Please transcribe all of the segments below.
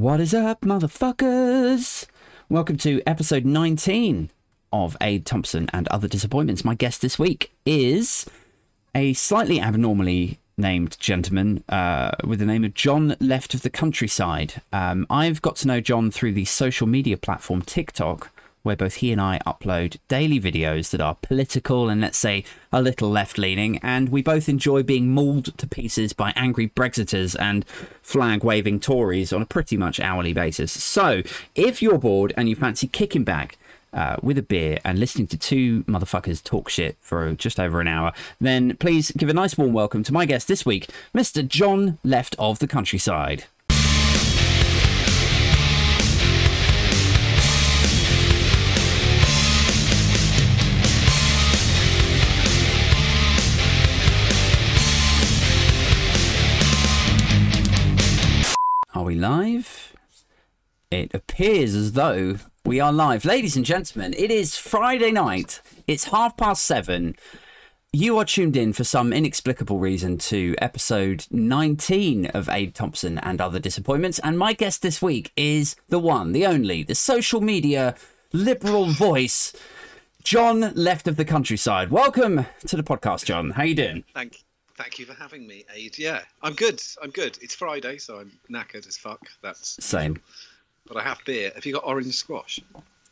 What is up, motherfuckers? Welcome to episode 19 of Abe Thompson and Other Disappointments. My guest this week is a slightly abnormally named gentleman with the name of John Left of the Countryside. I've got to know John through the social media platform TikTok, where both he and I upload daily videos that are political and, let's say, a little left-leaning, and we both enjoy being mauled to pieces by angry Brexiters and flag-waving Tories on a pretty much hourly basis. So, if you're bored and you fancy kicking back with a beer and listening to two motherfuckers talk shit for just over an hour, then please give a nice warm welcome to my guest this week, Mr. John Left of the Countryside. Are we live? It appears as though we are live. Ladies and gentlemen, it is Friday night. It's 7:30. You are tuned in for some inexplicable reason to episode 19 of Abe Thompson and Other Disappointments. And my guest this week is the one, the only, the social media liberal voice, John Left of the Countryside. Welcome to the podcast, John. How you doing? Thank you for having me, Abe. Yeah, I'm good. It's Friday, so I'm knackered as fuck. That's same. But I have beer. Have you got orange squash?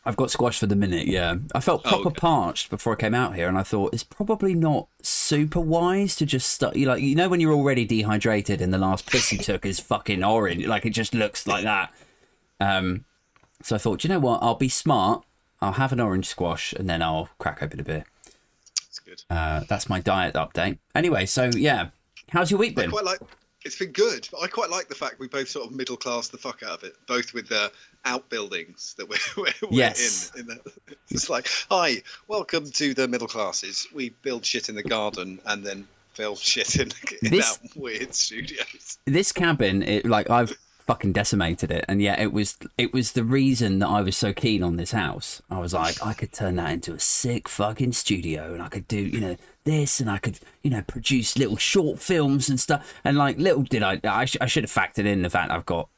I've got squash for the minute, yeah. I felt proper parched before I came out here, and I thought it's probably not super wise to just start. You know when you're already dehydrated and the last piss you took is fucking orange, like it just looks like that. So I thought, you know what? I'll be smart. I'll have an orange squash, and then I'll crack open a beer. That's good. That's my diet update. Anyway, so yeah, how's your week been? It's been good, but I quite like the fact we both sort of middle class the fuck out of it, both with the outbuildings that we're yes. in. It's like, hi, welcome to the middle classes. We build shit in the garden and then film shit in our weird studios. This cabin, I've fucking decimated it, and yeah, it was the reason that I was so keen on this house. I was like, I could turn that into a sick fucking studio, and I could do this, and I could produce little short films and stuff. And like, little did I should have factored in the fact I've got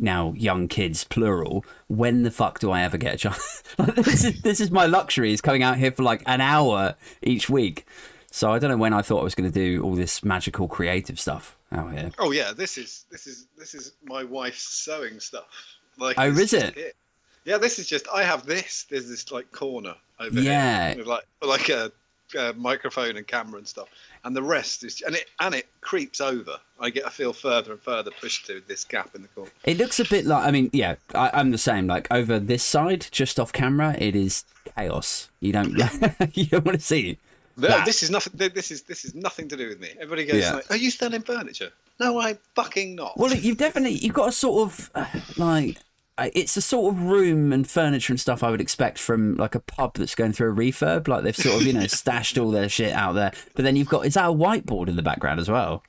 now young kids plural. When the fuck do I ever get a chance? Like, this is my luxury, is coming out here for like an hour each week. So I don't know when I thought I was going to do all this magical creative stuff out here. Oh yeah, this is my wife's sewing stuff. Like, oh, is it? Yeah, this is just I have this. There's this like corner over here, with like a microphone and camera and stuff, and the rest is and it creeps over. I feel further and further pushed to this gap in the corner. It looks a bit like I'm the same. Like over this side, just off camera, it is chaos. You don't want to see it. No, this is nothing. This is nothing to do with me. Everybody goes like, "Are you selling furniture?" No, I'm fucking not. Well, you've got a sort of it's the sort of room and furniture and stuff I would expect from like a pub that's going through a refurb. Like they've sort of stashed all their shit out there. But then you've got, is that a whiteboard in the background as well?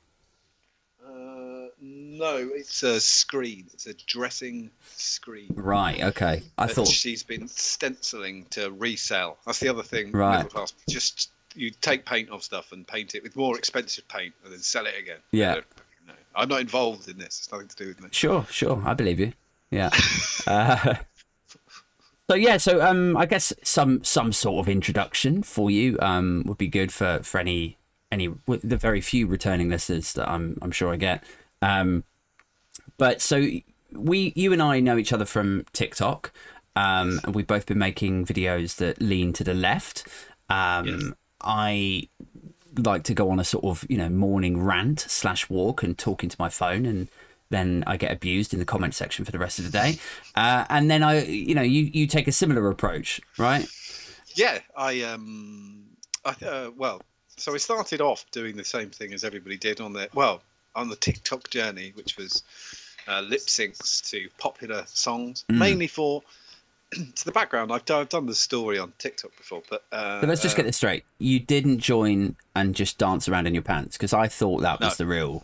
No, it's a screen. It's a dressing screen. Right, okay. I thought she's been stenciling to resell. That's the other thing. Right. Middle class, just. You take paint off stuff and paint it with more expensive paint and then sell it again. Yeah. No, I'm not involved in this. It's nothing to do with me. Sure. I believe you. Yeah. So I guess some sort of introduction for you would be good for any the very few returning listeners that I'm sure I get. But so you and I know each other from TikTok. And we've both been making videos that lean to the left. Yes. I like to go on a sort of morning rant / walk and talk into my phone, and then I get abused in the comment section for the rest of the day. And then I you take a similar approach, right? Yeah, so I started off doing the same thing as everybody did on the TikTok journey, which was lip syncs to popular songs, mainly for. To the background, I've done the story on TikTok before, but let's just get this straight. You didn't join and just dance around in your pants, because I thought that was the real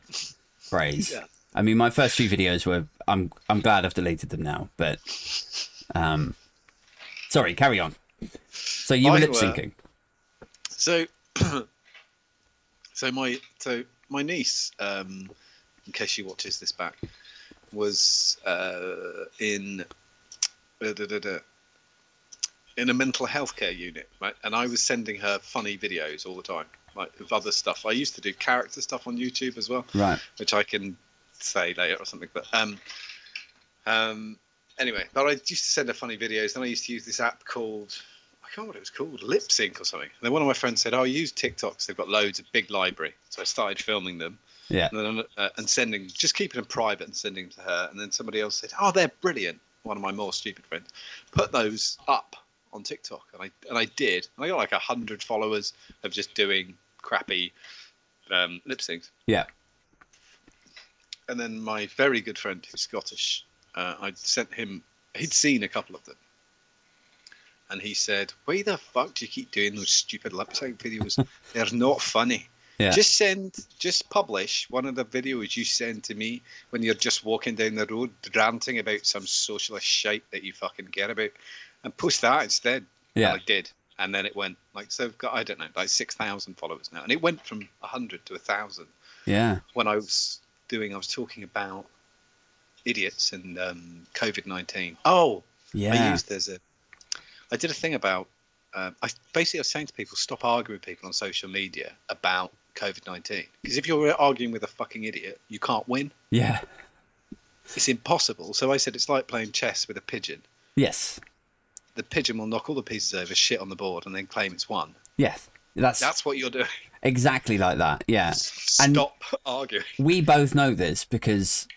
phrase. Yeah. I mean, my first few videos were. I'm glad I've deleted them now, but sorry, carry on. So you were lip syncing. So my niece, in case she watches this back, was in a mental health care unit, right? And I was sending her funny videos all the time, like of other stuff. I used to do character stuff on YouTube as well, right? Which I can say later or something. But anyway, but I used to send her funny videos. Then I used to use this app called, I can't remember what it was called, Lip Sync or something. And then one of my friends said, "Oh, use TikToks. They've got loads of big library." So I started filming them. Yeah. And then, sending, just keeping them private and sending them to her. And then somebody else said, "Oh, they're brilliant." One of my more stupid friends put those up on TikTok, and I did, and I got like 100 followers of just doing crappy lip syncs. Yeah. And then my very good friend who's Scottish, I'd sent him. He'd seen a couple of them, and he said, "Why the fuck do you keep doing those stupid lip sync videos? They're not funny." Yeah. Just publish one of the videos you send to me when you're just walking down the road ranting about some socialist shite that you fucking care about, and post that instead. Yeah, and I did, and then it went like, so I've got, I don't know, like 6,000 followers now, and it went from 100 to 1,000. Yeah, when I was talking about idiots and COVID-19. Oh, yeah. I did a thing about. I was saying to people, stop arguing with people on social media about COVID-19, because if you're arguing with a fucking idiot, you can't win. Yeah, it's impossible. So I said it's like playing chess with a pigeon. Yes, the pigeon will knock all the pieces over, shit on the board, and then claim it's won. Yes, that's what you're doing. Exactly like that. Yeah, stop arguing. We both know this because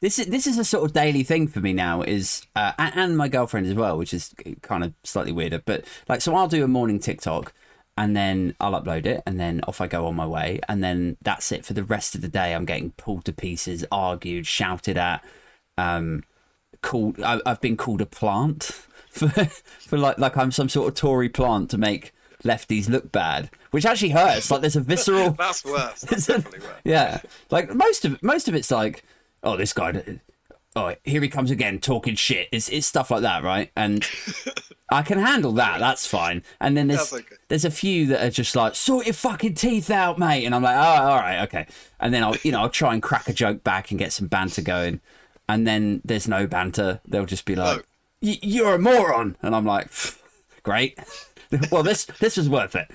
this is a sort of daily thing for me now, is and my girlfriend as well, which is kind of slightly weirder. But like, so I'll do a morning TikTok, and then I'll upload it, and then off I go on my way, and then that's it for the rest of the day. I'm getting pulled to pieces, argued, shouted at, called. I've been called a plant for like I'm some sort of Tory plant to make lefties look bad, which actually hurts. Like there's a visceral. That's worse. That's definitely worse. Yeah, like most of it's like, oh, this guy. Oh, here he comes again, talking shit. It's stuff like that, right? And I can handle that. That's fine. And then there's a few that are just like, sort your fucking teeth out, mate. And I'm like, oh, all right, okay. And then I'll try and crack a joke back and get some banter going. And then there's no banter. They'll just be like, you're a moron. And I'm like, great. Well, this was worth it.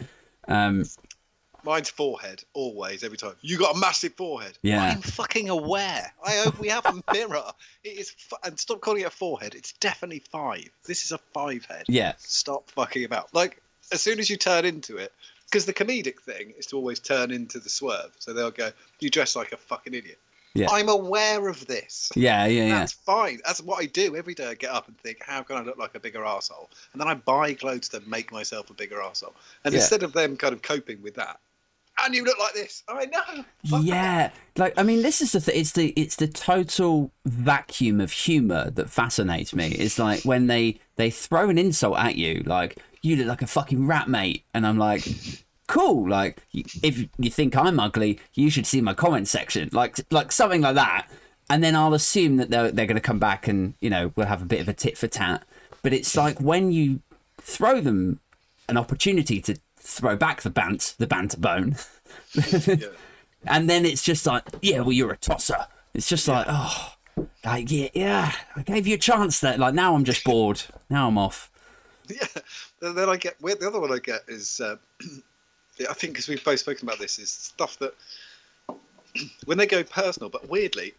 Mine's forehead, always, every time. You got a massive forehead. Yeah. I'm fucking aware. I hope we have a mirror. It is, and stop calling it a forehead. It's definitely 5. This is a 5 head. Yeah. Stop fucking about. Like, as soon as you turn into it, because the comedic thing is to always turn into the swerve. So they'll go, you dress like a fucking idiot. Yeah. I'm aware of this. Yeah. That's fine. That's what I do every day. I get up and think, how can I look like a bigger arsehole? And then I buy clothes to make myself a bigger arsehole. And instead of them kind of coping with that, and you look like this. I know. Yeah, like I mean, this is the thing. It's the total vacuum of humor that fascinates me. It's like when they throw an insult at you, like you look like a fucking rat, mate, and I'm like, cool. Like if you think I'm ugly, you should see my comment section. Like something like that, and then I'll assume that they're going to come back and we'll have a bit of a tit for tat. But it's like when you throw them an opportunity to throw back the banter bone. Yeah. And then it's just like, yeah, well, you're a tosser. It's just like, oh, like, yeah, I gave you a chance there. Like, now I'm just bored. Now I'm off. Yeah. And then the other one I get is, I think because we've both spoken about this, is stuff that when they go personal, but weirdly,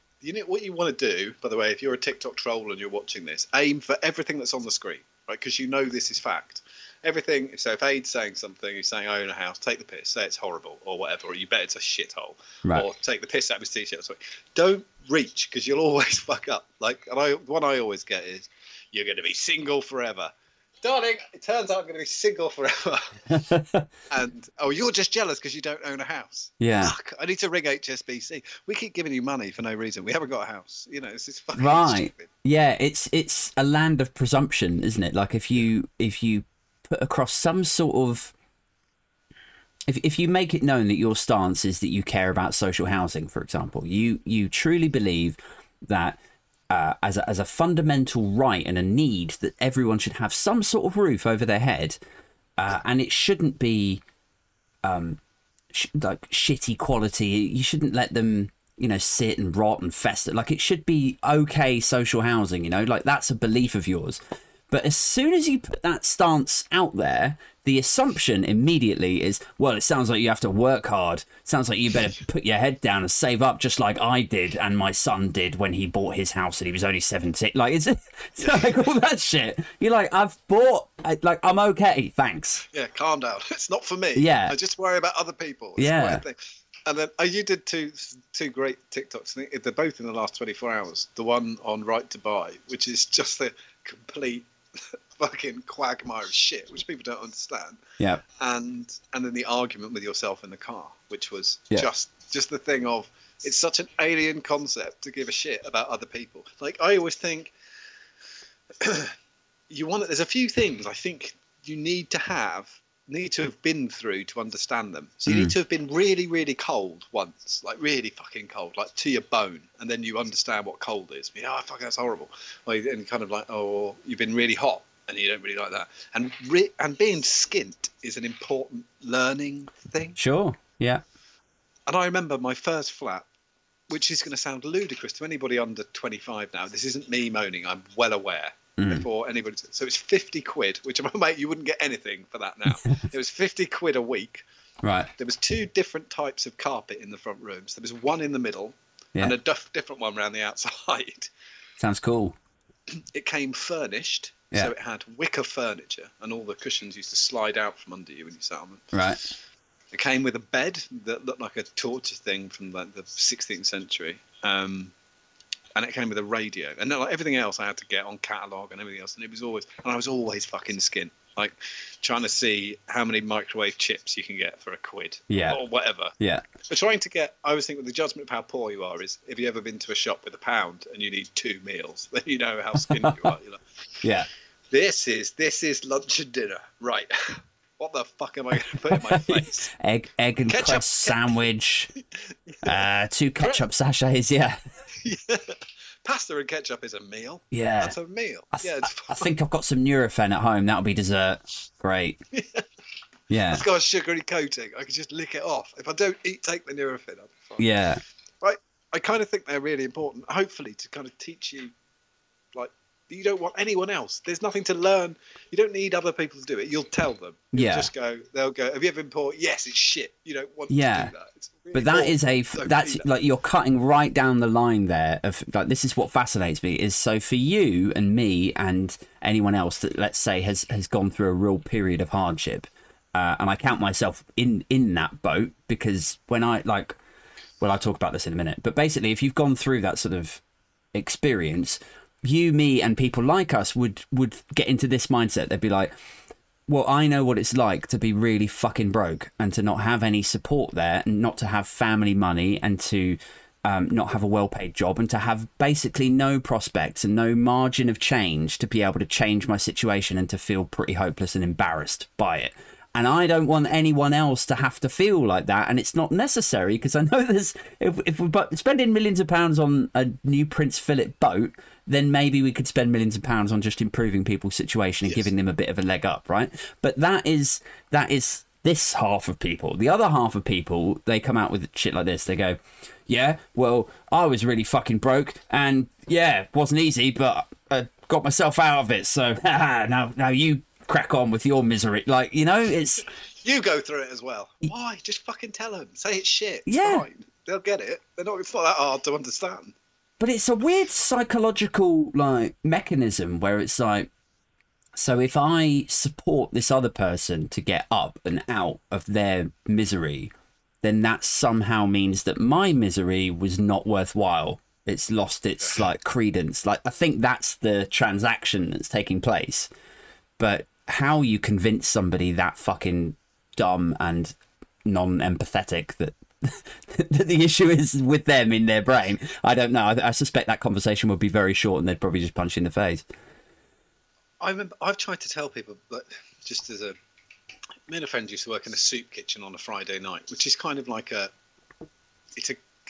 what you want to do, by the way, if you're a TikTok troll and you're watching this, aim for everything that's on the screen, right? Because this is fact. Everything. So if Aid's saying something, he's saying, I own a house, take the piss, say it's horrible or whatever, or you bet it's a shithole, right, or take the piss out of his t-shirt. Don't reach, because you'll always fuck up. Like, and one I always get is, you're going to be single forever. Darling, it turns out I'm going to be single forever. And, oh, you're just jealous because you don't own a house. Yeah. Fuck, I need to ring HSBC. We keep giving you money for no reason. We haven't got a house. It's just fucking stupid. Yeah, it's a land of presumption, isn't it? Like, if you put across some sort of... If you make it known that your stance is that you care about social housing, for example, you truly believe that... as a fundamental right and a need that everyone should have some sort of roof over their head, and it shouldn't be like shitty quality. You shouldn't let them you know, sit and rot and fester. Like, it should be okay social housing, you know, like that's a belief of yours. But as soon as you put that stance out there, the assumption immediately is, well, it sounds like you have to work hard. It sounds like you better put your head down and save up, just like I did and my son did when he bought his house and he was only 17. Like, it's like all that shit. You're like, I've bought, like, I'm okay, thanks. Yeah, calm down. It's not for me. Yeah. I just worry about other people. It's yeah. And then you did two great TikToks. They're both in the last 24 hours. The one on Right to Buy, which is just the complete fucking quagmire of shit, which people don't understand. Yeah. And then the argument with yourself in the car, which was just the thing of, it's such an alien concept to give a shit about other people. Like, I always think there's a few things I think you need to have been through to understand them. So you need to have been really, really cold once, like really fucking cold, like to your bone, and then you understand what cold is. You know, oh, fucking, that's horrible. Like, and kind of like, oh, you've been really hot, and you don't really like that. And being skint is an important learning thing. Sure, yeah. And I remember my first flat, which is going to sound ludicrous to anybody under 25 now. This isn't me moaning, I'm well aware. Before anybody, so it's 50 quid, which, mate, you wouldn't get anything for that now. It was 50 quid a week. Right. There was two different types of carpet in the front rooms. There was one in the middle and a different one around the outside. Sounds cool. It came furnished, so it had wicker furniture, and all the cushions used to slide out from under you when you sat on them. Right. It came with a bed that looked like a torture thing from like the 16th century. And it came with a radio, and then, like everything else, I had to get on catalogue and everything else. And I was always fucking skint, like trying to see how many microwave chips you can get for £1, or whatever. Yeah. But I was thinking, with the judgment of how poor you are is, if you ever been to a shop with £1 and you need 2 meals, then you know how skint you are. You're like, yeah. This is lunch and dinner, right? What the fuck am I going to put in my face? egg and crust sandwich, 2 ketchup sachets, yeah. Pasta and ketchup is a meal. Yeah. That's a meal. I think I've got some Nurofen at home. That'll be dessert. Great. Yeah. It's got a sugary coating. I could just lick it off. If I don't take the Nurofen, I'll be fine. Yeah. Right. I kind of think they're really important, hopefully, to kind of teach you, like, you don't want anyone else. There's nothing to learn. You don't need other people to do it. You'll tell them. You'll just go. They'll go, have you ever been poor? Yes, it's shit. You don't want to do that. It's really that's like, you're cutting right down the line there. Of like, this is what fascinates me is, so for you and me and anyone else that, let's say, has gone through a real period of hardship, and I count myself in that boat, because when I I'll talk about this in a minute. But basically, if you've gone through that sort of experience, you, me, and people like us would get into this mindset. They'd be like, well, I know what it's like to be really fucking broke and to not have any support there and not to have family money and to not have a well-paid job and to have basically no prospects and no margin of change to be able to change my situation and to feel pretty hopeless and embarrassed by it. And I don't want anyone else to have to feel like that. And it's not necessary, because I know there's, if we're spending millions of £1 on a new Prince Philip boat, then maybe we could spend millions of £1 on just improving people's situation and giving them a bit of a leg up, right? But that is this half of people. The other half of people, they come out with shit like this. They go, yeah, well, I was really fucking broke, and yeah, it wasn't easy, but I got myself out of it. So now you crack on with your misery. Like, you know, it's... You go through it as well. Why? Just fucking tell them. Say it's shit. It's fine. They'll get it. It's not that hard to understand. But it's a weird psychological, like, mechanism where it's like, so if I support this other person to get up and out of their misery, then that somehow means that my misery was not worthwhile. It's lost its, like, credence. Like, I think that's the transaction that's taking place. But how you convince somebody that fucking dumb and non-empathetic that the issue is with them in their brain, I don't know. I suspect that conversation would be very short, and they'd probably just punch you in the face. I remember I've tried to tell people, but just as me and a friend used to work in a soup kitchen on a Friday night, which is kind of like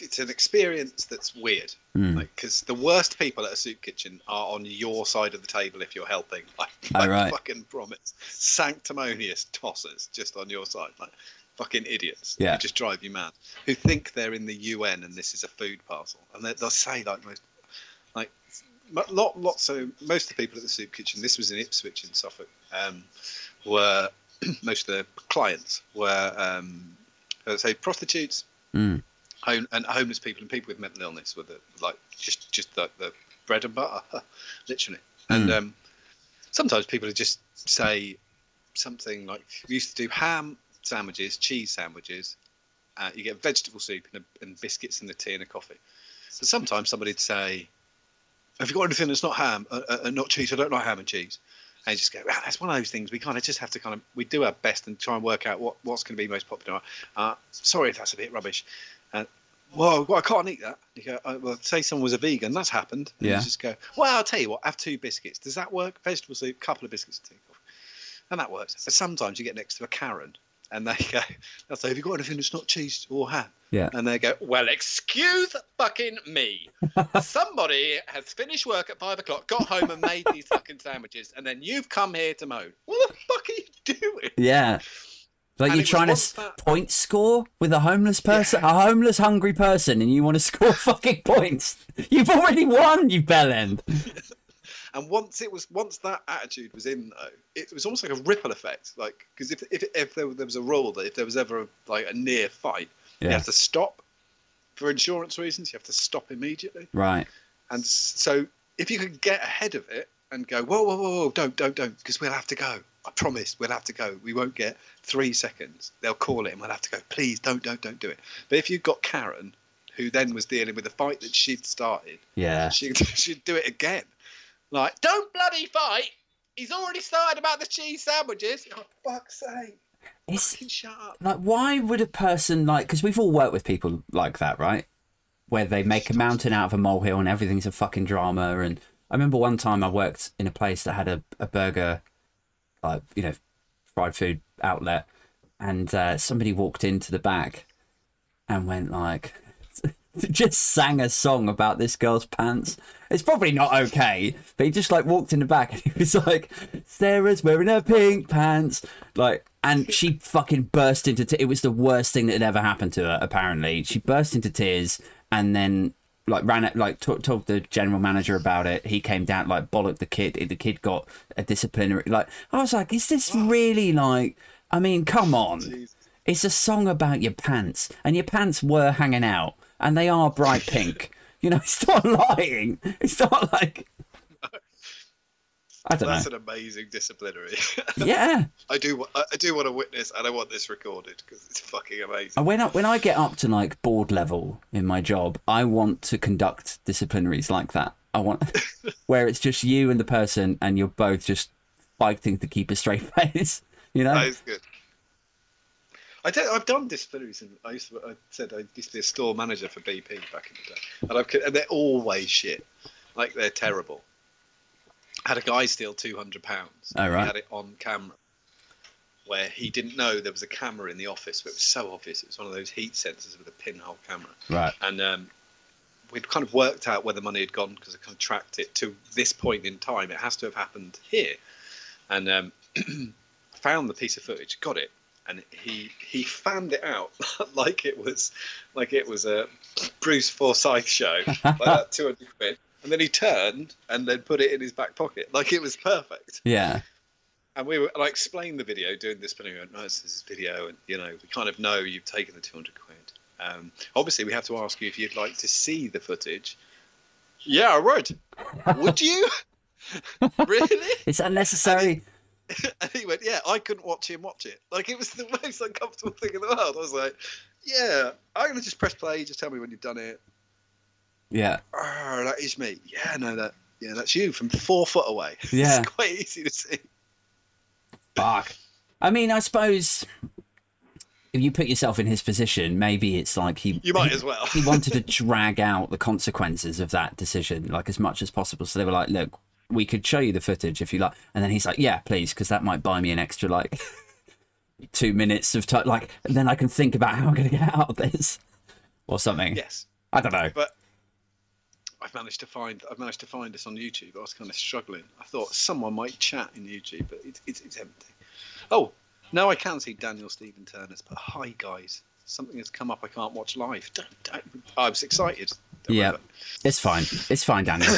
it's an experience that's weird, because the worst people at a soup kitchen are on your side of the table if you're helping. Like, I fucking promise, sanctimonious tossers just on your side, like. fucking idiots who just drive you mad, who think they're in the UN and this is a food parcel. And they'll say, like, most of the people at the soup kitchen, this was in Ipswich in Suffolk, were most of the clients were let's say prostitutes, and homeless people and people with mental illness were the bread and butter, literally. And sometimes people would just say something like, we used to do ham sandwiches, cheese sandwiches, you get vegetable soup and biscuits and a tea and a coffee. So sometimes somebody'd say, have you got anything that's not ham and not cheese? I don't like ham and cheese. And you just go, well, that's one of those things. We kind of just have to we do our best and try and work out what's going to be most popular. Sorry if that's a bit rubbish. Well, I can't eat that. You go, well, say someone was a vegan. That's happened. And you just go, well, I'll tell you what, have two biscuits. Does that work? Vegetable soup, couple of biscuits and tea. And that works. But sometimes you get next to a Karen and they go, they'll say, have you got anything that's not cheese or ham? Yeah. And they go, well, excuse fucking me. Somebody has finished work at 5 o'clock, got home and made these fucking sandwiches, and then you've come here to moan. What the fuck are you doing? Yeah. Like, and you're trying to point score with a homeless person, a homeless hungry person, and you want to score fucking points. You've already won, you bellend. And once that attitude was in, though, it was almost like a ripple effect. Like, because if there was a rule that if there was ever a near fight, you have to stop for insurance reasons. You have to stop immediately. Right. And so if you could get ahead of it and go, whoa, whoa, whoa, whoa, don't, because we'll have to go. I promise we'll have to go. We won't get 3 seconds. They'll call it and we'll have to go. Please don't do it. But if you've got Karen, who then was dealing with a fight that she'd started, she'd do it again. Like, don't bloody fight. He's already started about the cheese sandwiches. Oh, fuck's sake. Fucking shut up. Like, why would a person, like, because we've all worked with people like that, right? Where they make a mountain out of a molehill and everything's a fucking drama. And I remember one time I worked in a place that had a burger, fried food outlet. And somebody walked into the back and went like, just sang a song about this girl's pants. It's probably not okay, but he just walked in the back and he was like, Sarah's wearing her pink pants, and she fucking burst into it was the worst thing that had ever happened to her, apparently. She burst into tears and then ran at told the general manager about it. He came down, bollocked the kid. The kid got a disciplinary. I was like, is this really I mean, come on. Jeez. It's a song about your pants, and your pants were hanging out. And they are bright pink. It's not lying. It's not I don't know. That's an amazing disciplinary. Yeah. I do want to witness, and I want this recorded because it's fucking amazing. When I get up to board level in my job, I want to conduct disciplinaries like that. I want where it's just you and the person, and you're both just fighting to keep a straight face. That is good. I've done disciplinaries, and I used to be a store manager for BP back in the day, and they're always shit. They're terrible. I had a guy steal £200. Oh, right. He had it on camera, where he didn't know there was a camera in the office, but it was so obvious. It was one of those heat sensors with a pinhole camera. Right. And we'd kind of worked out where the money had gone because I kind of tracked it to this point in time. It has to have happened here, and found the piece of footage, got it. And he fanned it out like it was a Bruce Forsyth show, that £200. And then he turned and then put it in his back pocket. It was perfect. Yeah. And I explained the video doing this, but we went, no, this is video. And, we kind of know you've taken the £200. Obviously, we have to ask you if you'd like to see the footage. Yeah, I would. Would you? Really? It's unnecessary. And he went, yeah, I couldn't watch it. It was the most uncomfortable thing in the world. I was like, yeah, I'm going to just press play. Just tell me when you've done it. Yeah. Oh, that is me. Yeah, no, that's you from 4 foot away. Yeah. It's quite easy to see. Fuck. I mean, I suppose if you put yourself in his position, maybe it's you might as well. He wanted to drag out the consequences of that decision, as much as possible. So they were like, look, we could show you the footage if you like. And then he's like, yeah, please, because that might buy me an extra 2 minutes of time. And then I can think about how I'm going to get out of this or something. Yes. I don't know. But I've managed to find this on YouTube. I was kind of struggling. I thought someone might chat in YouTube, but it's empty. Oh, No, I can see Daniel Stephen Turner's, but hi guys, something has come up I can't watch live. Don't. I was excited. Yeah, it's fine. It's fine, Daniel.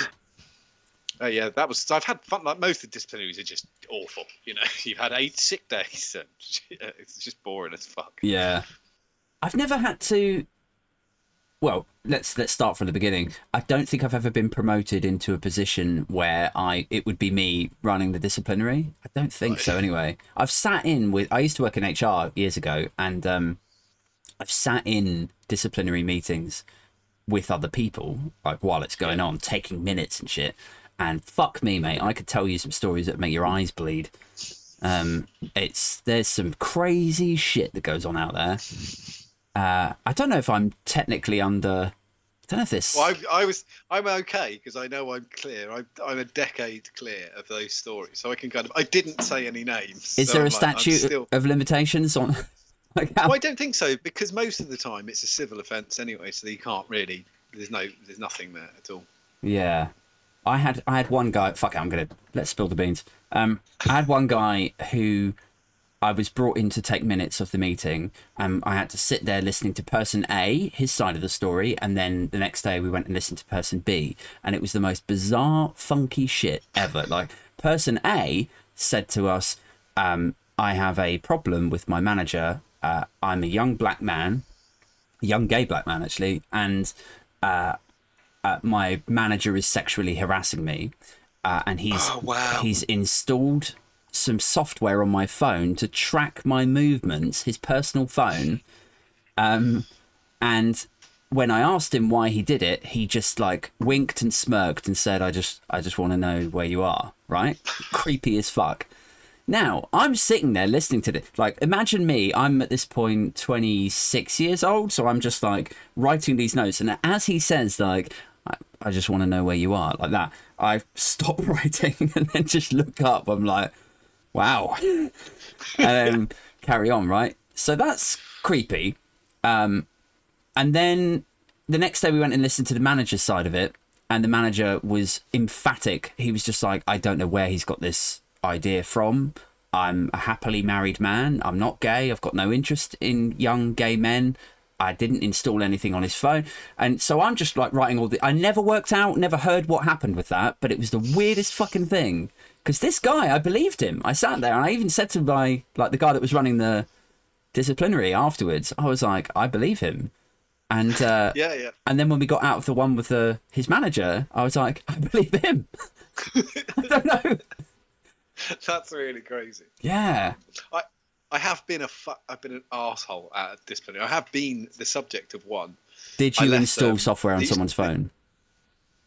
Oh yeah, that was. I've had fun. Like most of the disciplinaries are just awful. You know, you've had 8 sick days. And it's just boring as fuck. Yeah, I've never had to. Well, let's start from the beginning. I don't think I've ever been promoted into a position where it would be me running the disciplinary. I don't think so. Anyway, I've sat in with. I used to work in HR years ago, and I've sat in disciplinary meetings with other people, like while it's going on, taking minutes and shit. And fuck me, mate, I could tell you some stories that make your eyes bleed. There's some crazy shit that goes on out there. I don't know if I'm technically under. I don't know if this. Well, I'm okay because I know I'm clear. I'm a decade clear of those stories, so I can kind of. I didn't say any names. Is there a statute of limitations on? Like well, I don't think so because most of the time it's a civil offence anyway, so you can't really. There's nothing there at all. Yeah, I had one guy. Fuck it, let's spill the beans. I had one guy who. I was brought in to take minutes of the meeting. I had to sit there listening to person A, his side of the story, and then the next day we went and listened to person B, and it was the most bizarre, funky shit ever. Like, person A said to us, I have a problem with my manager. I'm a young black man, young gay black man, actually, and my manager is sexually harassing me, and he's installed some software on my phone to track my movements, his personal phone. And when I asked him why he did it, he just like winked and smirked and said, I just want to know where you are, right? Creepy as fuck. Now I'm sitting there listening to this. Like, imagine me, I'm at this point 26 years old. So I'm just like writing these notes. And as he says, like, I just want to know where you are, like that, I stop writing and then just look up. I'm like, wow. And then carry on, right? So that's creepy. And then the next day we went and listened to the manager's side of it, and the manager was emphatic. He was just like, I don't know where he's got this idea from. I'm a happily married man. I'm not gay. I've got no interest in young gay men. I didn't install anything on his phone. And so I'm just like writing all the... I never worked out, never heard what happened with that, but it was the weirdest fucking thing. Because this guy, I believed him. I sat there and I even said to my, like the guy that was running the disciplinary afterwards, I was like, I believe him. And yeah. And then when we got out of the one with his manager, I was like, I believe him. I don't know. That's really crazy. Yeah. I have been I've been an arsehole at disciplinary. I have been the subject of one. Did you install software on someone's phone?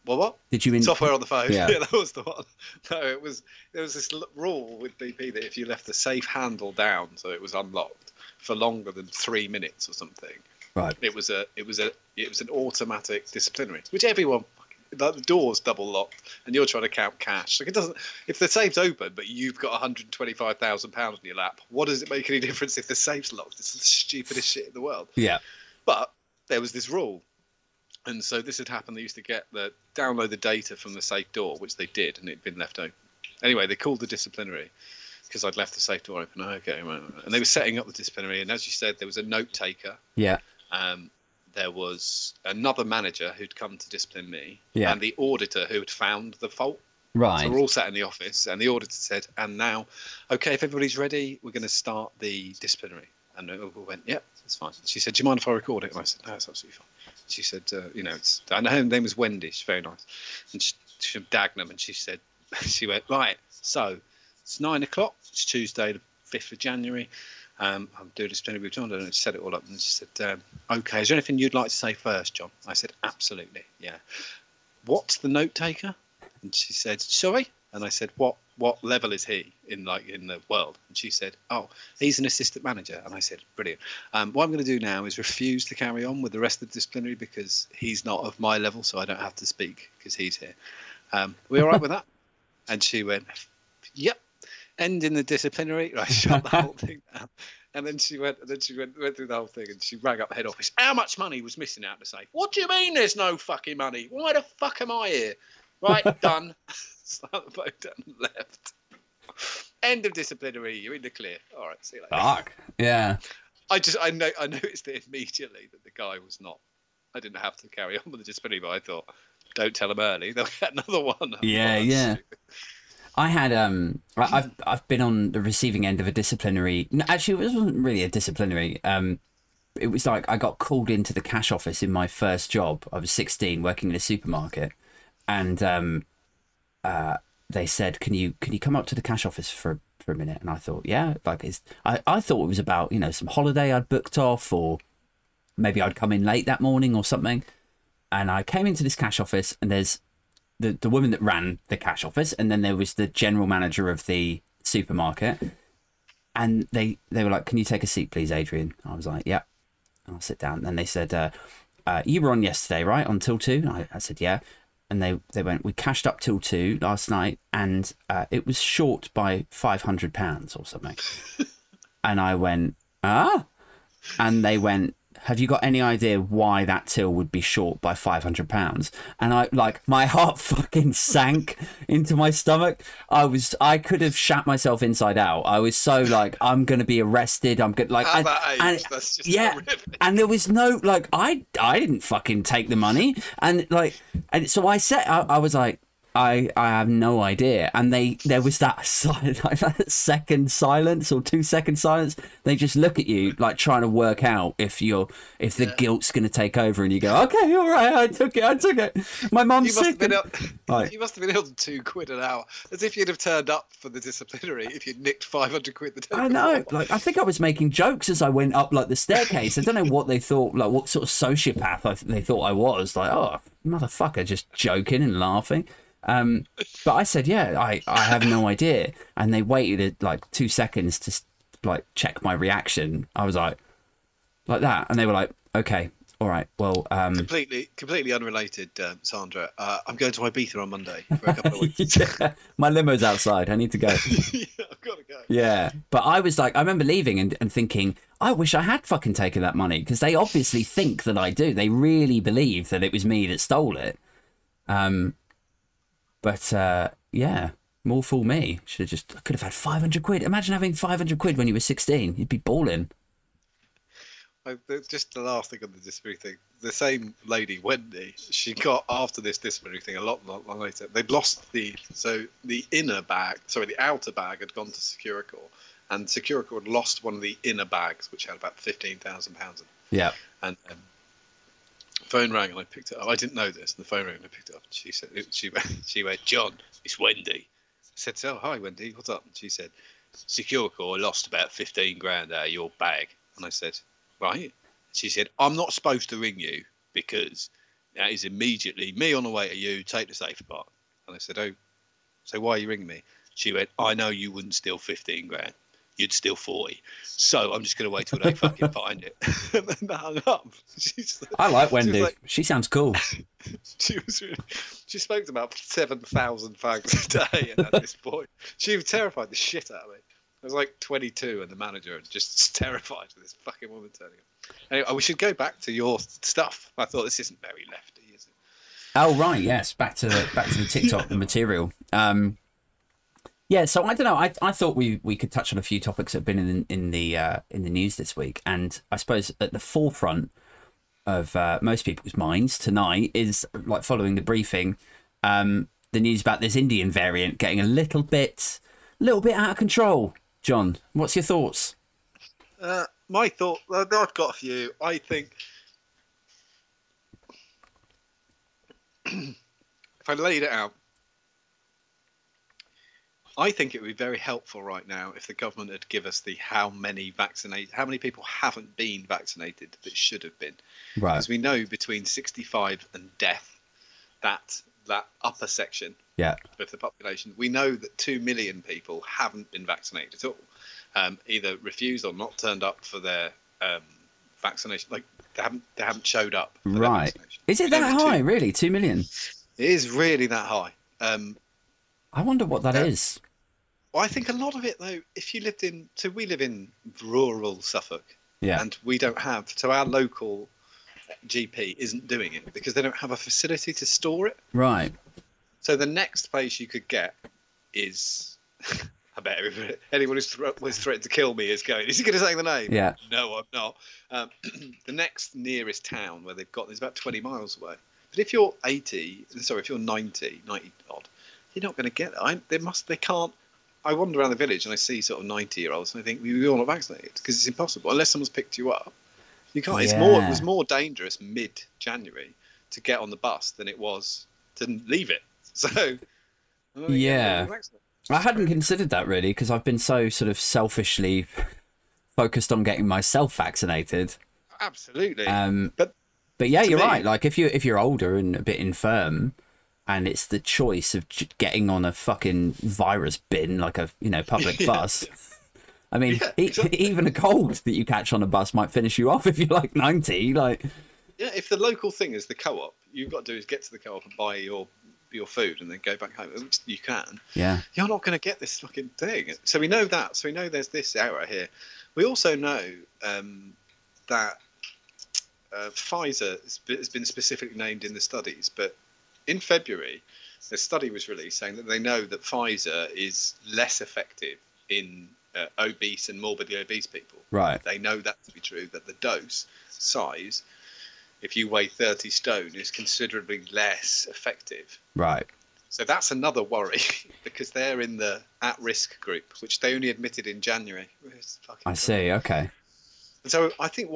Well, what? Did you software on the phone? Yeah, that was the one. No, it was. There was this rule with BP that if you left the safe handle down, so it was unlocked for longer than 3 minutes or something, right? It was an automatic disciplinary, which everyone. Like the door's double locked and you're trying to count cash. Like, it doesn't, if the safe's open but you've got £125,000 in your lap, what does it make any difference if the safe's locked? It's the stupidest shit in the world. Yeah, but there was this rule, and so this had happened. They used to download the data from the safe door, which they did, and it'd been left open. Anyway, they called the disciplinary because I'd left the safe door open. Okay, right. And they were setting up the disciplinary, and as you said, there was a note taker. Yeah. There was another manager who'd come to discipline me, yeah, and the auditor who had found the fault. Right. So we're all sat in the office, and the auditor said, and now, okay, if everybody's ready, we're going to start the disciplinary. And we went, yep, that's fine. She said, do you mind if I record it? And I said, no, it's absolutely fine. She said, and her name was Wendy. She's very nice. And she's from Dagenham, and she went, right, so it's 9 o'clock. It's Tuesday, the 5th of January. I'm doing this with John, and she set it all up, and she said, okay, is there anything you'd like to say first, John? I said, absolutely, yeah. What's the note taker? And she said, sorry? And I said, what level is he in the world? And she said, oh, he's an assistant manager. And I said, brilliant. What I'm going to do now is refuse to carry on with the rest of the disciplinary because he's not of my level, so I don't have to speak because he's here. We all right with that? And she went, yep. End in the disciplinary. I shut the whole thing down, and then she went through the whole thing, and she rang up the head office. How much money was missing out the safe? What do you mean there's no fucking money? Why the fuck am I here? Right, done. Slammed the phone down and left. End of disciplinary. You're in the clear. All right. See you later. Fuck. Yeah. I noticed it immediately that the guy was not. I didn't have to carry on with the disciplinary, but I thought, don't tell him early. They'll get another one. Yeah, yeah. I had I've been on the receiving end of a disciplinary. No, actually, it wasn't really a disciplinary. It was like I got called into the cash office in my first job. I was 16, working in a supermarket, and they said, "Can you come up to the cash office for a minute?" And I thought, "Yeah." Like I thought it was about, you know, some holiday I'd booked off, or maybe I'd come in late that morning or something. And I came into this cash office, and there's the woman that ran the cash office, and then there was the general manager of the supermarket. And they were like, "Can you take a seat, please, Adrian?" I was like, "Yeah." And I'll sit down. And they said, "You were on yesterday, right? Until 2? I said, "Yeah." And they went, "We cashed up till 2 last night, and it was short by £500 or something." And I went, "Ah?" And they went, "Have you got any idea why that till would be short by £500? And I, like, my heart fucking sank into my stomach. I could have shat myself inside out. I was so like, I'm going to be arrested. I'm good. Like, that's just horrific. And there was no, like, I didn't fucking take the money. And like, and so I said, I was like, I have no idea. And there was that silent, like, that second silence or 2 second silence. They just look at you like trying to work out if the guilt's going to take over, and you go, "Okay, all right, I took it. My mum's sick." You must have been held £2 an hour, as if you'd have turned up for the disciplinary if you'd nicked £500 the day. I know. Like, I think I was making jokes as I went up like the staircase. I don't know what they thought, like what sort of sociopath they thought I was. Like, "Oh, motherfucker, just joking and laughing." But I said, "Yeah, I have no idea." And they waited like 2 seconds to like check my reaction. I was like that. And they were like, "Okay, all right, well." Completely unrelated, Sandra. I'm going to Ibiza on Monday for a couple of weeks. Yeah. My limo's outside. I need to go. Yeah, I've got to go. Yeah. But I was like, I remember leaving and thinking, I wish I had fucking taken that money, because they obviously think that I do. They really believe that it was me that stole it. But yeah, more fool me. I could have had £500. Imagine having £500 when you were 16. You'd be balling. Just the last thing on the disciplinary thing. The same lady, Wendy, she got after this disciplinary thing a lot long later. They'd lost the outer bag had gone to Securicorp, and Securicorp had lost one of the inner bags, which had about £15,000 in it. Yeah. And phone rang and I picked it up. I didn't know this. And the phone rang and I picked it up. And she said, "She went, John, it's Wendy." I said, "Oh, hi, Wendy. What's up?" And she said, "Securicorp lost about £15,000 out of your bag." And I said, "Right." She said, "I'm not supposed to ring you, because that is immediately me on the way to you. Take the safe part." And I said, "Oh, so why are you ringing me?" She went, "I know you wouldn't steal £15,000. You'd steal 40. So I'm just going to wait till they fucking find it." And then they hung up. I like Wendy. She sounds cool. She smoked about 7,000 fags a day at this point. She terrified the shit out of me. I was like 22 and the manager was just terrified of this fucking woman turning up. Anyway, we should go back to your stuff. I thought, this isn't very lefty, is it? Oh, right, yes. Back to the TikTok material. Yeah, so I don't know. I thought we could touch on a few topics that have been in the news this week, and I suppose at the forefront of most people's minds tonight is, like, following the briefing, the news about this Indian variant getting a little bit out of control. John, what's your thoughts? My thought, I've got a few. I think if I laid it out, I think it would be very helpful right now if the government had give us the how many people haven't been vaccinated that should have been. Right. Because we know between 65 and death, that upper section of the population, we know that 2 million people haven't been vaccinated at all, either refused or not turned up for their vaccination. Like they haven't showed up. For right. Is it that high? Really, 2 million? It is really that high. I wonder what that is. Well, I think a lot of it, though, if you lived in... So we live in rural Suffolk. Yeah. And we don't have... So our local GP isn't doing it because they don't have a facility to store it. Right. So the next place you could get is I bet anyone who's threatened to kill me is going, is he going to say the name? Yeah. No, I'm not. The next nearest town where they've got is about 20 miles away. But if you're 90 odd, you're not going to get it. I wander around the village and I see sort of 90-year-olds and I think, we're all not vaccinated because it's impossible. Unless someone's picked you up, you can't. Yeah. It was more dangerous mid-January to get on the bus than it was to leave it. So, yeah. I hadn't considered that really because I've been so sort of selfishly focused on getting myself vaccinated. Absolutely. But yeah, you're right. Like if you're older and a bit infirm, and it's the choice of getting on a fucking virus bin like a public bus. I mean, even a cold that you catch on a bus might finish you off if you're like 90. Like, yeah, if the local thing is the co-op, you've got to do is get to the co-op and buy your food and then go back home, which you can. Yeah, you're not going to get this fucking thing. So we know that. So we know there's this error here. We also know that Pfizer has been specifically named in the studies, but in February, the study was released saying that they know that Pfizer is less effective in obese and morbidly obese people. Right. They know that to be true, that the dose size, if you weigh 30 stone, is considerably less effective. Right. So that's another worry because they're in the at-risk group, which they only admitted in January. I see. Okay. And so I think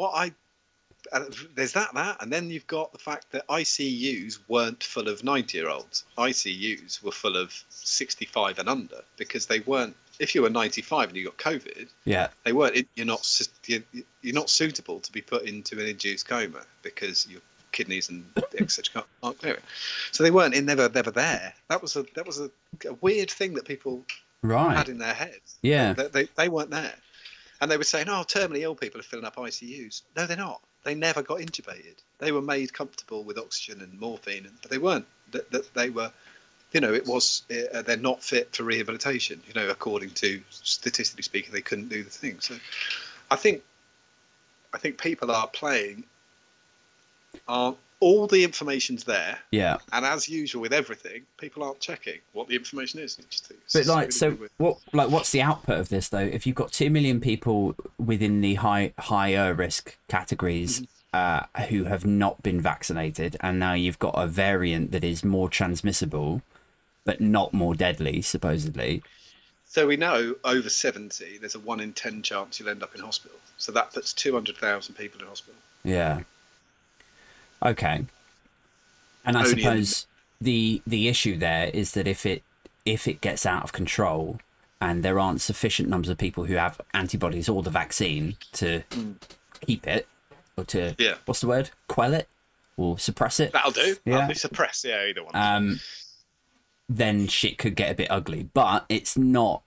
there's that, and then you've got the fact that ICUs weren't full of 90-year-olds. ICUs were full of 65 and under because they weren't. If you were 95 and you got COVID, yeah, they weren't. You're not suitable to be put into an induced coma because your kidneys and etc. can't clear it. So they weren't. Never there. That was a weird thing that people had in their heads. Yeah, they weren't there, and they were saying, "Oh, terminally ill people are filling up ICUs." No, they're not. They never got intubated. They were made comfortable with oxygen and morphine, but they weren't. They were, they're not fit for rehabilitation. According to statistically speaking, they couldn't do the thing. So, I think people are playing. All the information's there. Yeah. And as usual with everything, people aren't checking what the information is. But like, so what's the output of this though? If you've got 2 million people within the higher risk categories who have not been vaccinated, and now you've got a variant that is more transmissible, but not more deadly, supposedly. So we know over 70, there's a 1 in 10 chance you'll end up in hospital. So that puts 200,000 people in hospital. Yeah. Okay, and I suppose the issue there is that if it gets out of control and there aren't sufficient numbers of people who have antibodies or the vaccine to keep it or to what's the word, quell it or suppress it, that'll do. That'll suppress, either one. Then shit could get a bit ugly, but it's not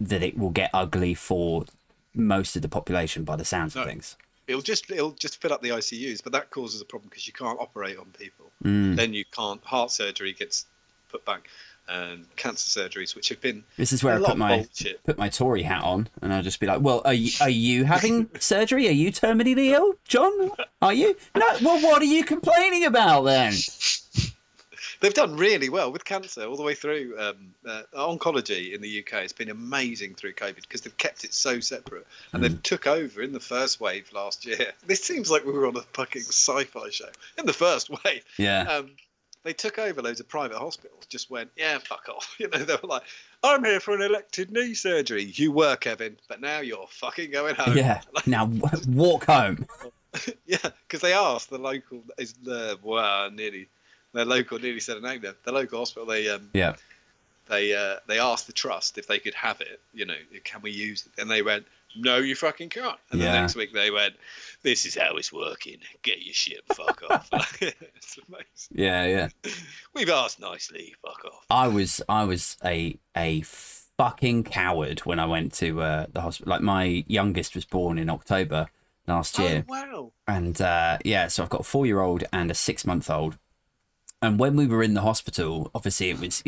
that it will get ugly for most of the population by the sounds of things. It'll just fill up the ICUs, but that causes a problem because you can't operate on people. Then you can't. Heart surgery gets put back, and cancer surgeries, which have been. This is where I put my Tory hat on, and I'll just be like, "Well, are you having surgery? Are you terminally ill, John? Are you? No. Well, what are you complaining about then?" They've done really well with cancer all the way through. Oncology in the UK has been amazing through COVID because they've kept it so separate, and they took over in the first wave last year. This seems like we were on a fucking sci-fi show in the first wave. Yeah. They took over loads of private hospitals, just went, yeah, fuck off. They were like, I'm here for an elective knee surgery. You were, Kevin, but now you're fucking going home. Yeah, now walk home. Yeah, because they asked the local, nearly said a name there. The local hospital, they asked the trust if they could have it. Can we use it? And they went, no, you fucking can't. And the next week they went, this is how it's working. Get your shit, fuck off. It's amazing. Yeah. We've asked nicely, fuck off. I was a fucking coward when I went to the hospital. Like my youngest was born in October last year. Oh wow. And so I've got a 4-year-old and a 6-month-old. And when we were in the hospital, obviously it was,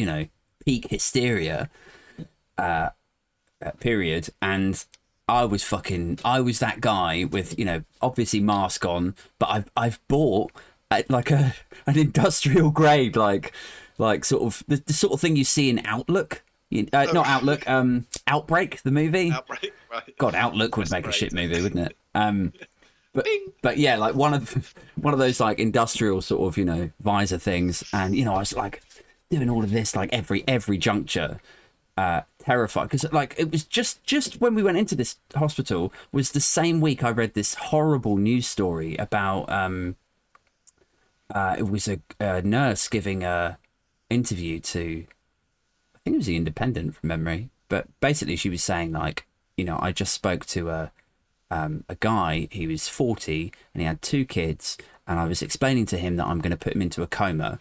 peak hysteria period. And I was that guy with, obviously mask on, but I've bought an industrial grade, like sort of the sort of thing you see in Outlook, not Outlook, Outbreak, the movie. Outbreak, right. God, Outlook would make a shit movie, wouldn't it? But yeah, like one of those like industrial sort of, you know, visor things, and you know, I was like doing all of this like every juncture, terrified, because like it was just when we went into this hospital was the same week I read this horrible news story about it was a nurse giving a interview to, I think it was The Independent from memory, but basically she was saying like, you know, I just spoke to a guy who was 40 and he had 2 kids, and I was explaining to him that I'm going to put him into a coma,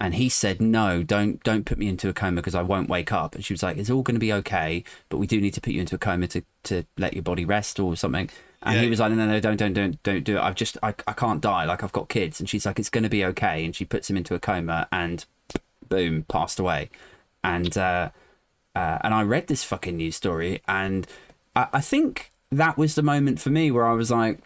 and he said, no, don't put me into a coma because I won't wake up. And she was like, it's all going to be okay, but we do need to put you into a coma to let your body rest or something. And yeah. He was like, no, don't do it. I can't die. Like, I've got kids. And she's like, it's going to be okay. And she puts him into a coma and boom, passed away. And I read this fucking news story, and I think that was the moment for me where I was like,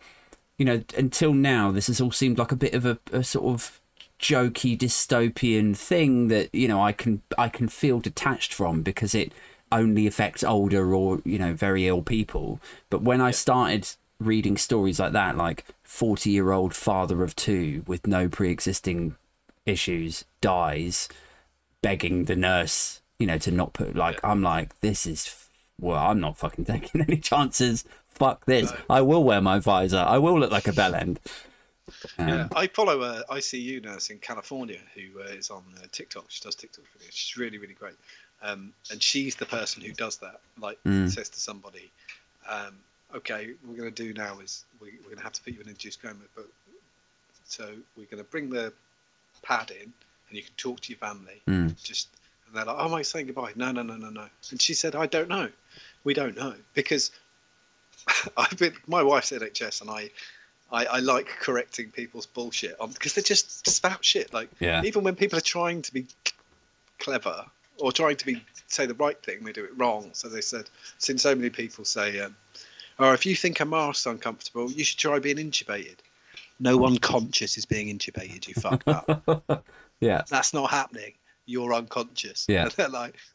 you know, until now, this has all seemed like a bit of a sort of jokey dystopian thing that, you know, I can feel detached from because it only affects older or, you know, very ill people. But when I started reading stories like that, like 40-year-old father of 2 with no pre-existing issues dies, begging the nurse, you know, to not put, like, I'm like, this is, well, I'm not fucking taking any chances. Fuck this. No. I will wear my visor. I will look like a bellend. Yeah, I follow a ICU nurse in California who is on TikTok. She does TikTok videos. She's really, really great. And she's the person who does that. Like, says to somebody, okay, what we're going to do now is we're going to have to put you in induced coma, but so we're going to bring the pad in and you can talk to your family. Just, and they're like, oh, am I saying goodbye? No. And she said, I don't know. We don't know, because my wife's NHS, and I like correcting people's bullshit because they just spout shit. Like, even when people are trying to be clever or trying to say the right thing, they do it wrong. So they said, since so many people say, oh, if you think a mask's uncomfortable, you should try being intubated. No one conscious is being intubated. You fucked up. Yeah, that's not happening. You're unconscious. Yeah, and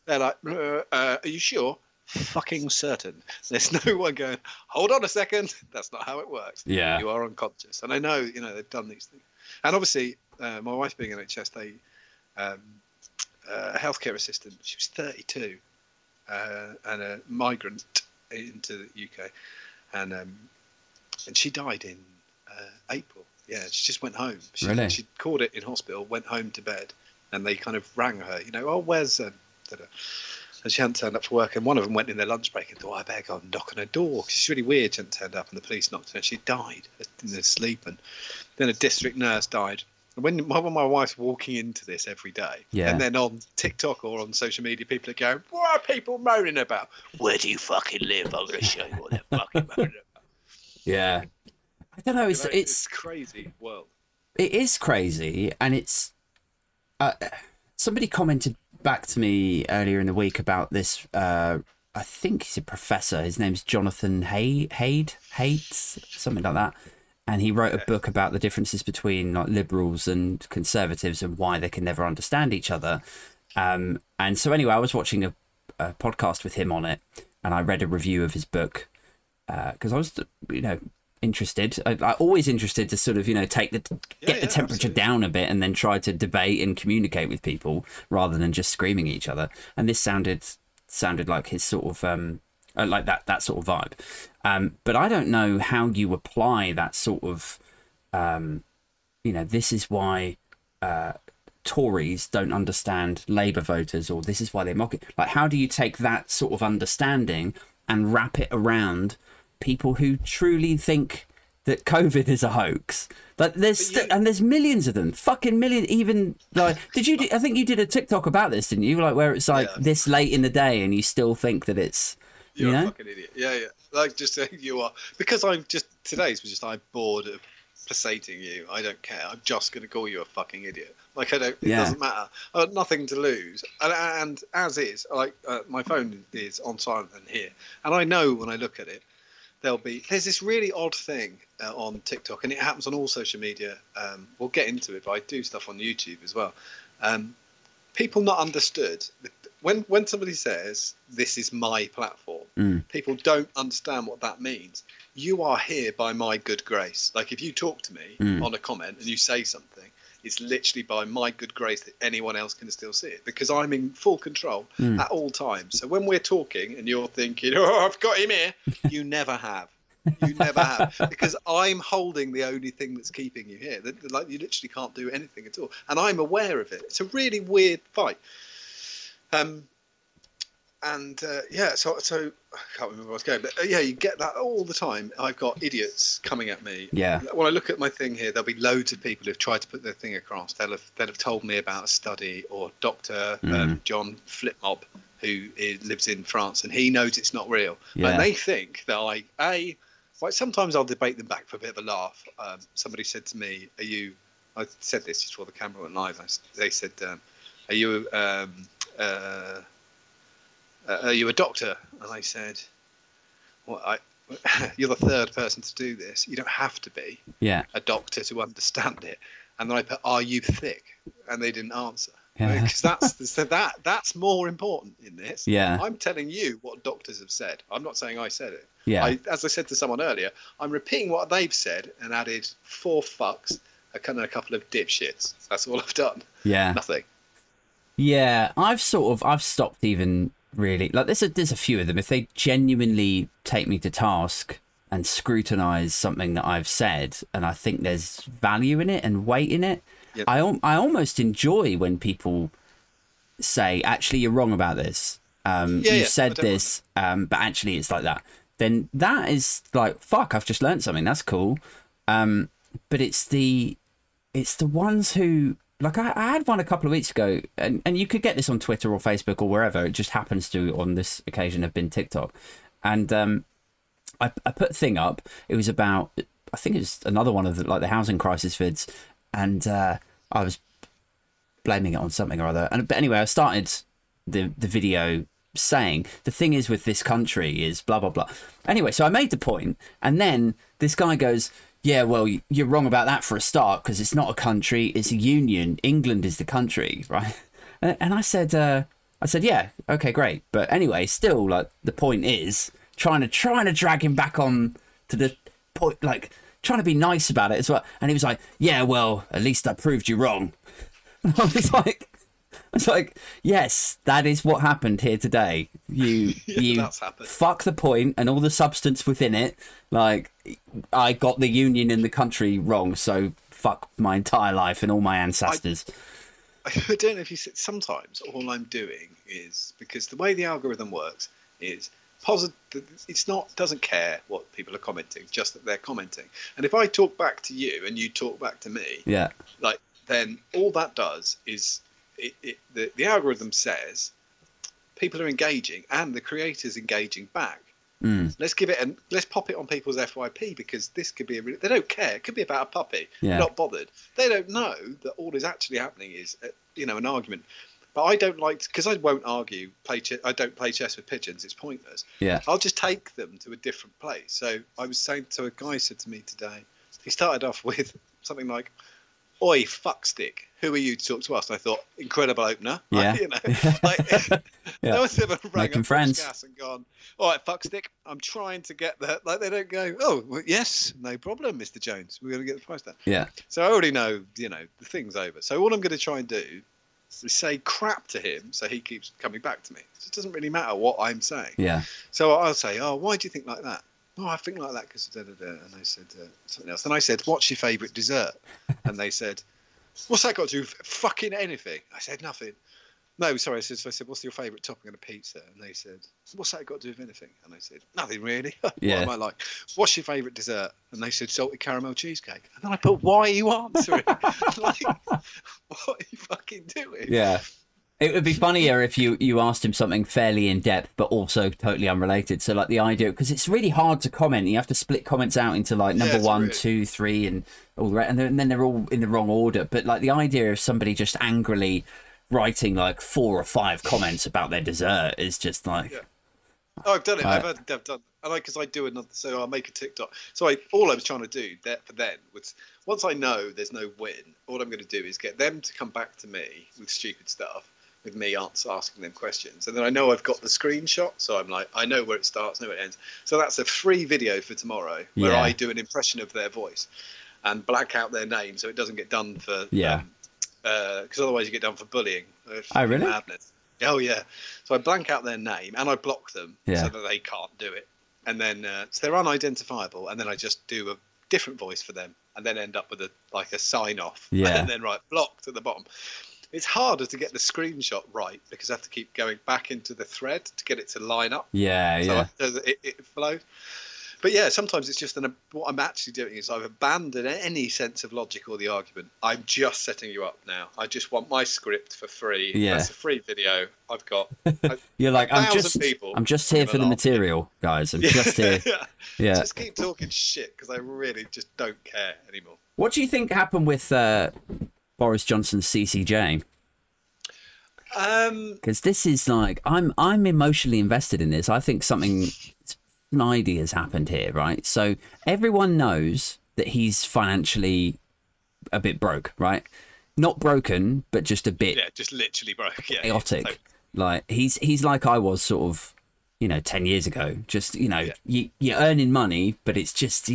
they're like, are you sure? Fucking certain. There's no one going, hold on a second, that's not how it works. Yeah, you are unconscious. And I know, you know, they've done these things. And obviously my wife being NHS, they a healthcare assistant, she was 32 and a migrant into the UK, and she died in April. Yeah, she just went home. Really? She caught it in hospital, went home to bed, and they kind of rang her, you know, oh, where's and she hadn't turned up for work, and one of them went in their lunch break and thought, I better go and knock on her door, because it's really weird she hadn't turned up, and the police knocked on her and she died in her sleep. And then a district nurse died. And when my wife's walking into this every day, and then on TikTok or on social media, people are going, what are people moaning about? Where do you fucking live? I'm going to show you what they're fucking moaning about. Yeah. I don't know. It's crazy world. It is crazy. And it's... somebody commented back to me earlier in the week about this. I think he's a professor. His name's Jonathan Haidt, something like that. And he wrote a book about the differences between like liberals and conservatives and why they can never understand each other. And so anyway, I was watching a podcast with him on it, and I read a review of his book because I was, you know, interested. I'm always interested to sort of, you know, get the temperature down a bit and then try to debate and communicate with people rather than just screaming at each other. And this sounded like his sort of like that sort of vibe. But I don't know how you apply that sort of you know, this is why Tories don't understand Labour voters, or this is why they mock it. Like, how do you take that sort of understanding and wrap it around people who truly think that COVID is a hoax? Like, there's millions of them, fucking million. Even like, I think you did a TikTok about this, didn't you? Like, where it's like this late in the day and you still think that it's, you're, you know, a fucking idiot. Yeah. Like, just saying you are, because I'm bored of placating you. I don't care. I'm just going to call you a fucking idiot. Like, I don't. It doesn't matter. I've got nothing to lose. And as is, like, my phone is on silent and here, and I know when I look at it. There's this really odd thing on TikTok, and it happens on all social media. We'll get into it, but I do stuff on YouTube as well. people not understood. When somebody says, this is my platform, people don't understand what that means. You are here by my good grace. Like if you talk to me on a comment and you say something, it's literally by my good grace that anyone else can still see it, because I'm in full control at all times. So when we're talking and you're thinking, oh, I've got him here, you never have. You never have, because I'm holding the only thing that's keeping you here. Like you literally can't do anything at all. And I'm aware of it. It's a really weird fight. So I can't remember where I was going, but yeah, you get that all the time. I've got idiots coming at me. Yeah. When I look at my thing here, there'll be loads of people who've tried to put their thing across. They'll have told me about a study, or Dr. John Flipmob, who lives in France, and he knows it's not real. Yeah. And they think that sometimes I'll debate them back for a bit of a laugh. Somebody said to me, I said this just before the camera went live. They said, are you a doctor? And I said, well, you're the third person to do this. You don't have to be a doctor to understand it. And then I put, are you thick? And they didn't answer. Yeah. Because that's more important in this. Yeah. I'm telling you what doctors have said. I'm not saying I said it. Yeah. As I said to someone earlier, I'm repeating what they've said and added 4 fucks, a couple of dipshits. That's all I've done. Yeah. Nothing. Yeah, I've stopped even really. Like there's a few of them. If they genuinely take me to task and scrutinize something that I've said, and I think there's value in it and weight in it, yep. I almost enjoy when people say, actually, you're wrong about this. You've said this, but actually it's like that. Then that is like, fuck, I've just learned something. That's cool. But it's the ones who. Like I had one a couple of weeks ago, and you could get this on Twitter or Facebook or wherever. It just happens to, on this occasion, have been TikTok. And I put a thing up. It was about, I think it was another one of the housing crisis vids. And I was blaming it on something or other. But anyway, I started the video saying, the thing is with this country is blah, blah, blah. Anyway, so I made the point. And then this guy goes, yeah, well, you're wrong about that for a start, because it's not a country, it's a union. England is the country, right? And I said, yeah, okay, great. But anyway, still, like, the point is trying to drag him back on to the point, like trying to be nice about it as well. And he was like, yeah, well, at least I proved you wrong. And I was like, yes, that is what happened here today. You fuck the point and all the substance within it. Like, I got the union in the country wrong, so fuck my entire life and all my ancestors. I don't know if you said, sometimes all I'm doing is, because the way the algorithm works is positive, doesn't care what people are commenting, just that they're commenting. And if I talk back to you and you talk back to me, yeah, like then all that does is. The algorithm says people are engaging and the creator's engaging back. Let's give it and let's pop it on people's FYP, because this could be they don't care. It could be about a puppy. Yeah. They're not bothered. They don't know that all is actually happening is an argument. But I don't like, because I won't argue. I don't play chess with pigeons. It's pointless. Yeah. I'll just take them to a different place. So I was saying, so a guy said to me today, he started off with something like, "Oi, fuckstick, who are you to talk to us?" And I thought, incredible opener. Yeah. No one's ever rang up gas and gone, "All right, fuckstick, I'm trying to get that." Like, they don't go, "Oh, well, yes, no problem, Mr. Jones. We're going to get the price down." Yeah. So I already know, the thing's over. So all I'm going to try and do is say crap to him so he keeps coming back to me. So it doesn't really matter what I'm saying. Yeah. So I'll say, "Oh, why do you think like that?" "Oh, I think like that because da da da." And I said something else. And I said, "What's your favourite dessert?" And they said, "What's that got to do with fucking anything?" I said, "Nothing." No, sorry. I said, "What's your favourite topping on a pizza?" And they said, "What's that got to do with anything?" And I said, "Nothing really." Yeah. What am I like? "What's your favourite dessert?" And they said, "Salted caramel cheesecake." And then I put, "Why are you answering?" Like, what are you fucking doing? Yeah. It would be funnier if you asked him something fairly in-depth, but also totally unrelated. So, like, the idea... Because it's really hard to comment. You have to split comments out into, like, number 1, 2, 3, and all the rest. And then they're all in the wrong order. But, like, the idea of somebody just angrily writing, like, 4 or 5 comments about their dessert is just, like... Yeah. Oh, I've done it. I've done it. And because I do another... So, I'll make a TikTok. So, all I was trying to do for them was... Once I know there's no win, all I'm going to do is get them to come back to me with stupid stuff. with me asking them questions. And then I know I've got the screenshot, so I'm like, I know where it starts, I know where it ends. So that's a free video for tomorrow where I do an impression of their voice and black out their name so it doesn't get done for because otherwise you get done for bullying. Oh, really? Madness. Oh, yeah. So I blank out their name and I block them so that they can't do it. And then so they're unidentifiable. And then I just do a different voice for them and then end up with a sign off. Yeah. And then write blocked at the bottom. It's harder to get the screenshot right because I have to keep going back into the thread to get it to line up. Yeah, so it flows. But yeah, sometimes it's just what I'm actually doing is I've abandoned any sense of logic or the argument. I'm just setting you up now. I just want my script for free. Yeah. That's a free video I've got. You're like, I'm just here for the material, guys. I'm just here. Yeah. Just keep talking shit because I really just don't care anymore. What do you think happened with Boris Johnson's CCJ? Because this is like, I'm emotionally invested in this. I think something... an idea has happened here, right? So everyone knows that he's financially a bit broke, right? Not broken, but just a bit, just literally broke, chaotic. So, like he's like I was sort of, 10 years ago. Just you're earning money, but it's just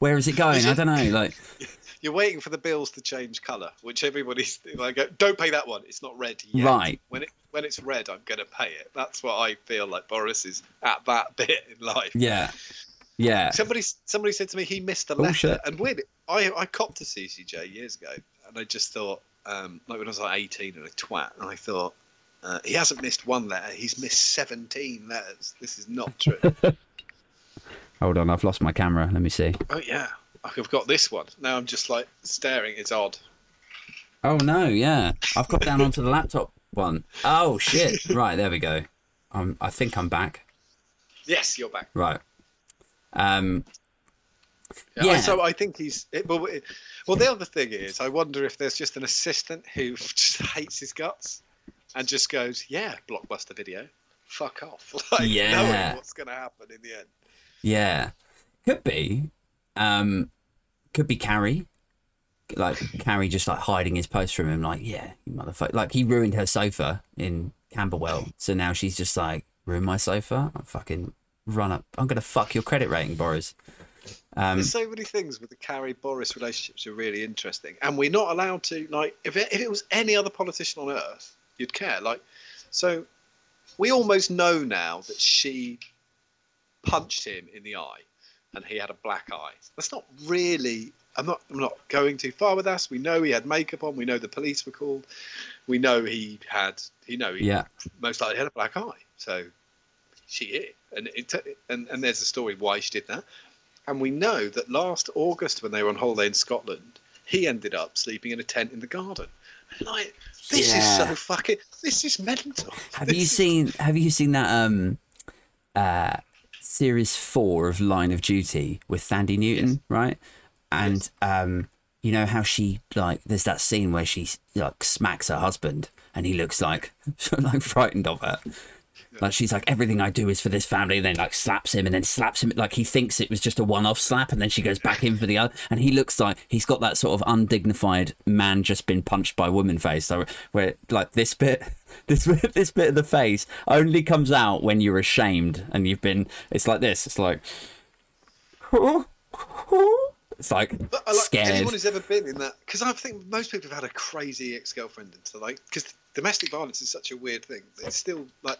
where is it going? I don't know. Like you're waiting for the bills to change colour, which everybody's like, don't pay that one. It's not red yet. Right. When it's red, I'm going to pay it. That's what I feel like Boris is at that bit in life. Yeah. Yeah. Somebody said to me he missed a letter. And weird, I copped a CCJ years ago. And I just thought, when I was like 18 and a twat, and I thought, he hasn't missed one letter. He's missed 17 letters. This is not true. Hold on. I've lost my camera. Let me see. Oh, yeah. I've got this one. Now I'm just like staring. It's odd. Oh, no. Yeah. I've got down onto the laptop. One. Oh shit. Right, there we go. I think I'm back. Yes, you're back. Right. So I think the other thing is I wonder if there's just an assistant who just hates his guts and just goes, yeah, blockbuster video, fuck off. Like knowing what's gonna happen in the end. Yeah. Could be Carrie. Like Carrie just like hiding his post from him, like, yeah, you motherfucker, like he ruined her sofa in Camberwell, so now she's just like, ruin my sofa, I'm fucking run up, I'm gonna fuck your credit rating, Boris. There's so many things with the Carrie Boris relationships are really interesting, and we're not allowed to, like, if it was any other politician on earth you'd care, like, so we almost know now that she punched him in the eye and he had a black eye. That's not really, I'm not going too far with us. We know he had makeup on. We know the police were called. We know he most likely had a black eye. So she did. And there's a story why she did that. And we know that last August when they were on holiday in Scotland, he ended up sleeping in a tent in the garden. Like, this is so fucking, this is mental. Have you seen that series 4 of Line of Duty with Thandie Newton, right? And you know how she, like, there's that scene where she like smacks her husband and he looks like frightened of her. Yeah. Like she's like, everything I do is for this family, and then like slaps him, and then slaps him, like he thinks it was just a one-off slap, and then she goes back in for the other, and he looks like he's got that sort of undignified man just been punched by a woman face. So where like this bit of the face only comes out when you're ashamed and you've been, it's like this, it's like it's like scared. Anyone who's ever been in that, because I think most people have had a crazy ex-girlfriend into, like, because domestic violence is such a weird thing. It's still like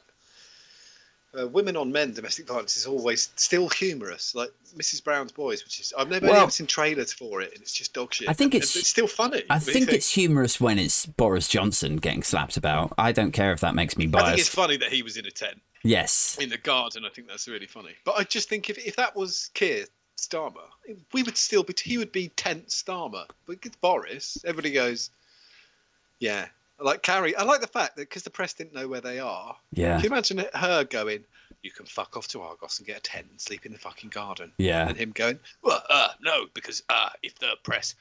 women on men domestic violence is always still humorous. Like Mrs. Brown's Boys, which is, I've never ever seen trailers for it, and it's just dog shit. I think it's still funny. I think it's humorous when it's Boris Johnson getting slapped about. I don't care if that makes me biased. I think it's funny that he was in a tent. Yes, in the garden. I think that's really funny. But I just think if that was Keir Starmer, we would still be, he would be tent Starmer. But with Boris, everybody goes, yeah, like Carrie. I like the fact that because the press didn't know where they are, can you imagine her going, you can fuck off to Argos and get a tent and sleep in the fucking garden, and him going, well, no, because if the press,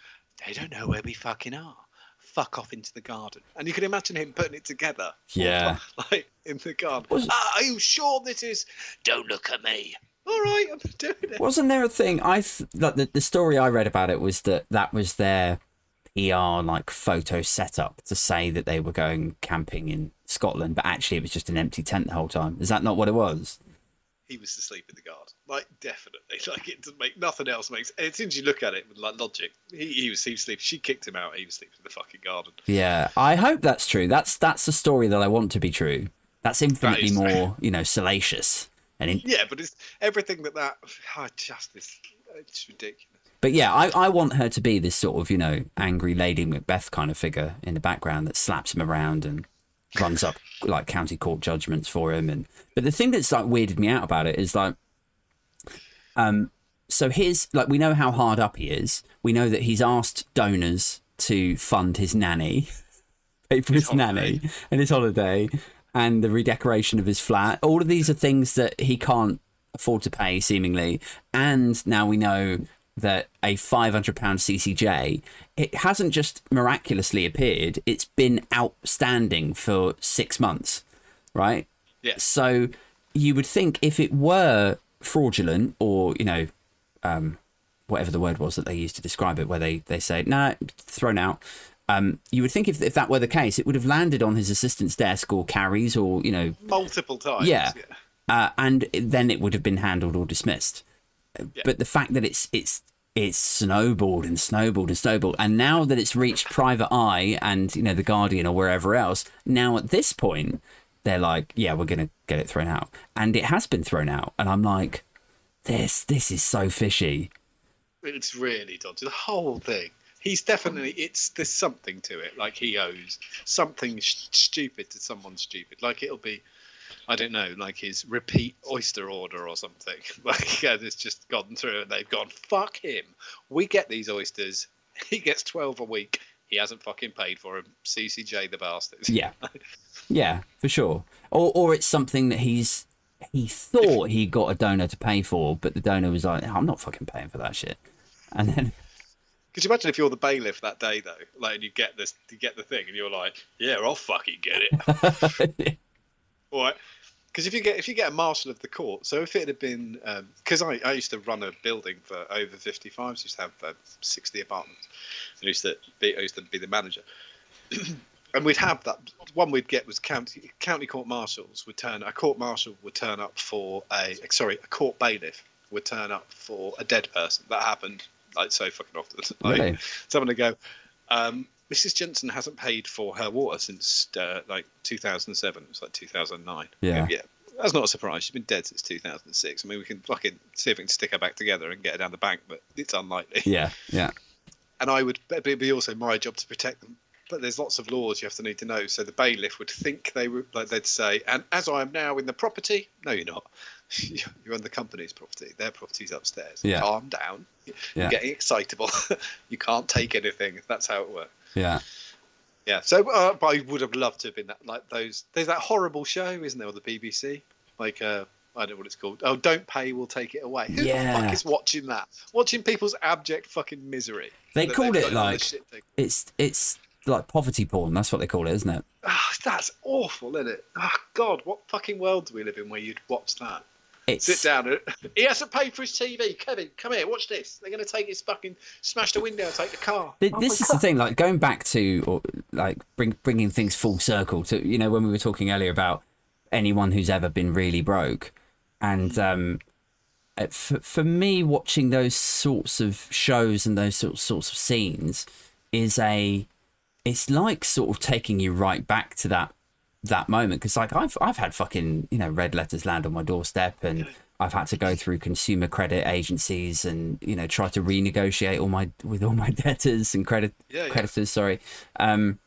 they don't know where we fucking are, fuck off into the garden. And you can imagine him putting it together, like in the garden, are you sure this is, don't look at me, all right, I'm doing it. Wasn't there a thing, like the story I read about it was that was their PR like photo setup to say that they were going camping in Scotland, but actually it was just an empty tent the whole time. Is that not what it was? He was asleep in the garden, like definitely. Like it doesn't make nothing else makes. And as soon as you look at it with like logic, he was asleep. She kicked him out. He was asleep in the fucking garden. Yeah, I hope that's true. That's a story that I want to be true. That's infinitely more, you know, salacious. And yeah, but it's everything that it's ridiculous. But yeah, I want her to be this sort of, you know, angry Lady Macbeth kind of figure in the background that slaps him around and runs up like county court judgments for him. And but the thing that's like weirded me out about it is like so his like we know how hard up he is. We know that he's asked donors to fund his nanny, pay for his nanny and his holiday and the redecoration of his flat. All of these are things that he can't afford to pay seemingly. And now we know that a £500 CCJ, it hasn't just miraculously appeared, it's been outstanding for 6 months, right? Yeah. So you would think if it were fraudulent or, you know, whatever the word was that they used to describe it, where they say, nah, thrown out, you would think if that were the case, it would have landed on his assistant's desk or Carrie's or, you know... multiple times. Yeah. And then it would have been handled or dismissed. Yeah. But the fact that it's snowballed and snowballed and snowballed, and now that it's reached Private Eye and, you know, The Guardian or wherever else, now at this point they're like, yeah, we're gonna get it thrown out, and it has been thrown out. And I'm like, this is so fishy. It's really dodgy, the whole thing. He's definitely, there's something to it. Like he owes something stupid to someone stupid. Like it'll be, I don't know, like his repeat oyster order or something. Like, yeah, it's just gone through and they've gone, fuck him. We get these oysters. He gets 12 a week. He hasn't fucking paid for him. CCJ the bastard. Yeah. Yeah, for sure. Or it's something that he thought he got a donor to pay for, but the donor was like, I'm not fucking paying for that shit. And then... could you imagine if you're the bailiff that day, though? Like, and you get the thing and you're like, yeah, I'll fucking get it. Yeah. All right. Because if you get a marshal of the court, so if it had been, because I used to run a building for over 55s, used to have 60 apartments, and I used to be the manager, and we'd have that one we'd get was county court marshals would turn a court marshal would turn up for a court bailiff would turn up for a dead person. That happened like so fucking often. Like, really? Someone would go, Mrs. Jensen hasn't paid for her water since, 2007. It was like 2009. Yeah. Yeah. That's not a surprise. She's been dead since 2006. I mean, we can fucking see if we can stick her back together and get her down the bank, but it's unlikely. Yeah, yeah. And it'd be also my job to protect them. But there's lots of laws you have to need to know. So the bailiff would think they'd say, and as I am now in the property, no, you're not. You're on the company's property. Their property's upstairs. Yeah. Calm down. You're getting excitable. You can't take anything. That's how it works. Yeah. So I would have loved to have been that. Like those. There's that horrible show, isn't there, on the BBC? Like I don't know what it's called. Oh, don't pay, we'll take it away. Who the fuck is watching that? Watching people's abject fucking misery. They called it like it's like poverty porn. That's what they call it, isn't it? Oh, that's awful, isn't it? Oh God, what fucking world do we live in where you'd watch that? Sit down. He hasn't paid for his TV. Kevin, come here. Watch this. They're going to take his fucking... smash the window and take the car. This is the thing. Like, going back to... or like, bringing things full circle to... you know, when we were talking earlier about anyone who's ever been really broke. And for me, watching those sorts of shows and those sorts of scenes is a... it's like sort of taking you right back to that moment, because like I've had fucking, you know, red letters land on my doorstep, and I've had to go through consumer credit agencies and, you know, try to renegotiate all my debtors and creditors. Sorry, and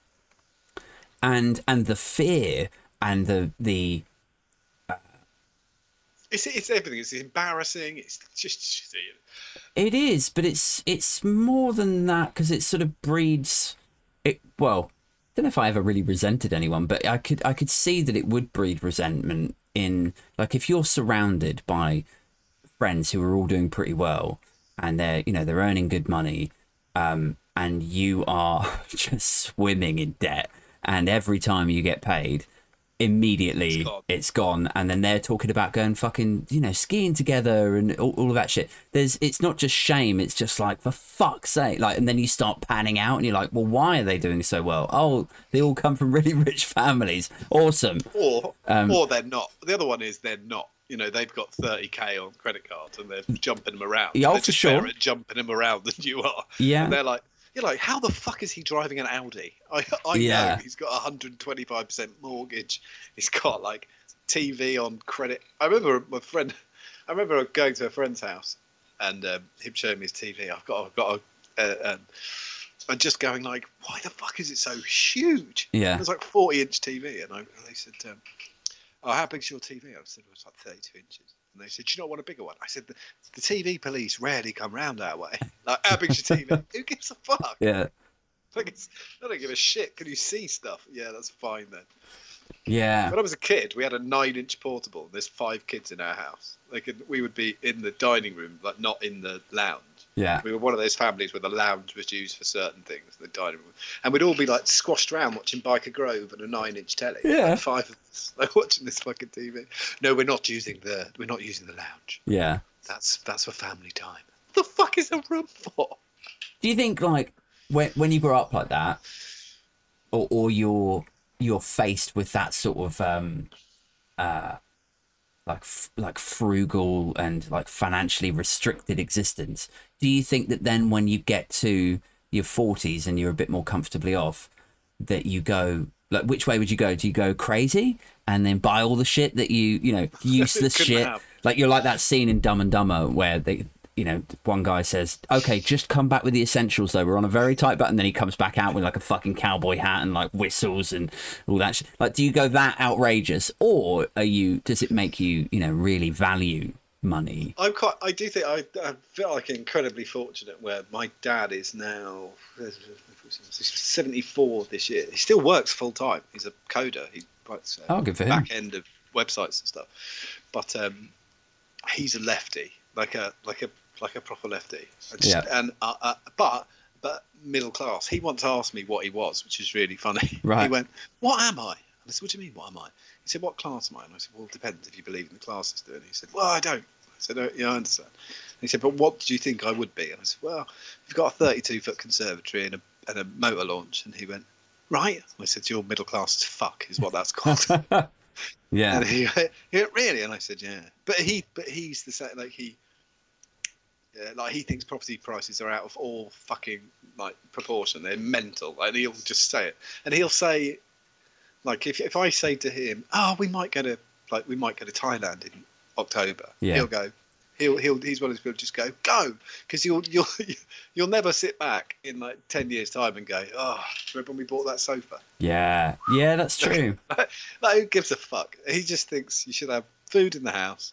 the fear and the it's everything. It's embarrassing. It's just it is, but it's more than that, because it sort of breeds it. Well, I don't know if I ever really resented anyone, but I could see that it would breed resentment in, like, if you're surrounded by friends who are all doing pretty well and they're, you know, they're earning good money, and you are just swimming in debt, and every time you get paid, immediately it's gone. And then they're talking about going fucking, you know, skiing together and all of that shit. There's, it's not just shame, it's just like, for fuck's sake, like. And then you start panning out and you're like, well, why are they doing so well? Oh, they all come from really rich families, awesome. Or they're not. The other one is they're not, you know, they've got 30k on credit cards and they're jumping them around. Yeah, they're just better at jumping them around than you are. Yeah. And they're like, you're like, how the fuck is he driving an Audi? I know he's got 125% mortgage. He's got like TV on credit. I remember going to a friend's house and him showing me his TV. And just going like, why the fuck is it so huge? Yeah, it was like 40-inch TV, and they said, oh, how big's your TV? I said, well, it's like 32 inches. And they said, do you not want a bigger one? I said, the TV police rarely come round our way. Like, how big's your TV? Who gives a fuck? Yeah. Like, it's, I don't give a shit. Can you see stuff? Yeah, that's fine then. Yeah. When I was a kid, we had a 9-inch portable. There's 5 kids in our house. We would be in the dining room, like not in the lounge. Yeah. We were one of those families where the lounge was used for certain things, the dining room. And we'd all be like squashed around watching Biker Grove and a 9-inch telly. Yeah. Like 5 of us, like, watching this fucking TV. No, we're not using the lounge. Yeah. That's for family time. What the fuck is a room for? Do you think, like, when you grow up like that, or you're faced with that sort of like frugal and like financially restricted existence, do you think that then when you get to your 40s and you're a bit more comfortably off, that you go, like, which way would you go? Do you go crazy and then buy all the shit that you know, useless shit, like you're like that scene in Dumb and Dumber where they, you know, one guy says, okay, just come back with the essentials though, we're on a very tight button, and then he comes back out with like a fucking cowboy hat and like whistles and all that shit. Like, do you go that outrageous, or are you, does it make you, you know, really value money? I feel like incredibly fortunate where my dad is now 74 this year. He still works full time. He's a coder. He writes back end of websites and stuff, but he's a lefty, like a proper lefty, but middle class. He once asked me what he was, which is really funny. Right. He went, "What am I?" And I said, "What do you mean, what am I?" He said, "What class am I?" And I said, "Well, it depends if you believe in the class system." And he said, "Well, I don't." I said, "Oh, yeah, I understand." And he said, "But what do you think I would be?" And I said, "Well, you've got a 32-foot conservatory and a motor launch." And he went, "Right." And I said, "You're middle class as fuck, is what that's called." Yeah. And he went, "Really?" And I said, "Yeah." But he's the same. Like, he. Yeah, like, he thinks property prices are out of all fucking, like, proportion. They're mental, and he'll just say it. And he'll say, like, if I say to him, "Oh, we might go to Thailand in October," yeah, he'll go. He's one of those people just go, because you'll never sit back in like 10 years time and go, "Oh, remember when we bought that sofa?" Yeah, yeah, that's true. Like, who gives a fuck? He just thinks you should have food in the house.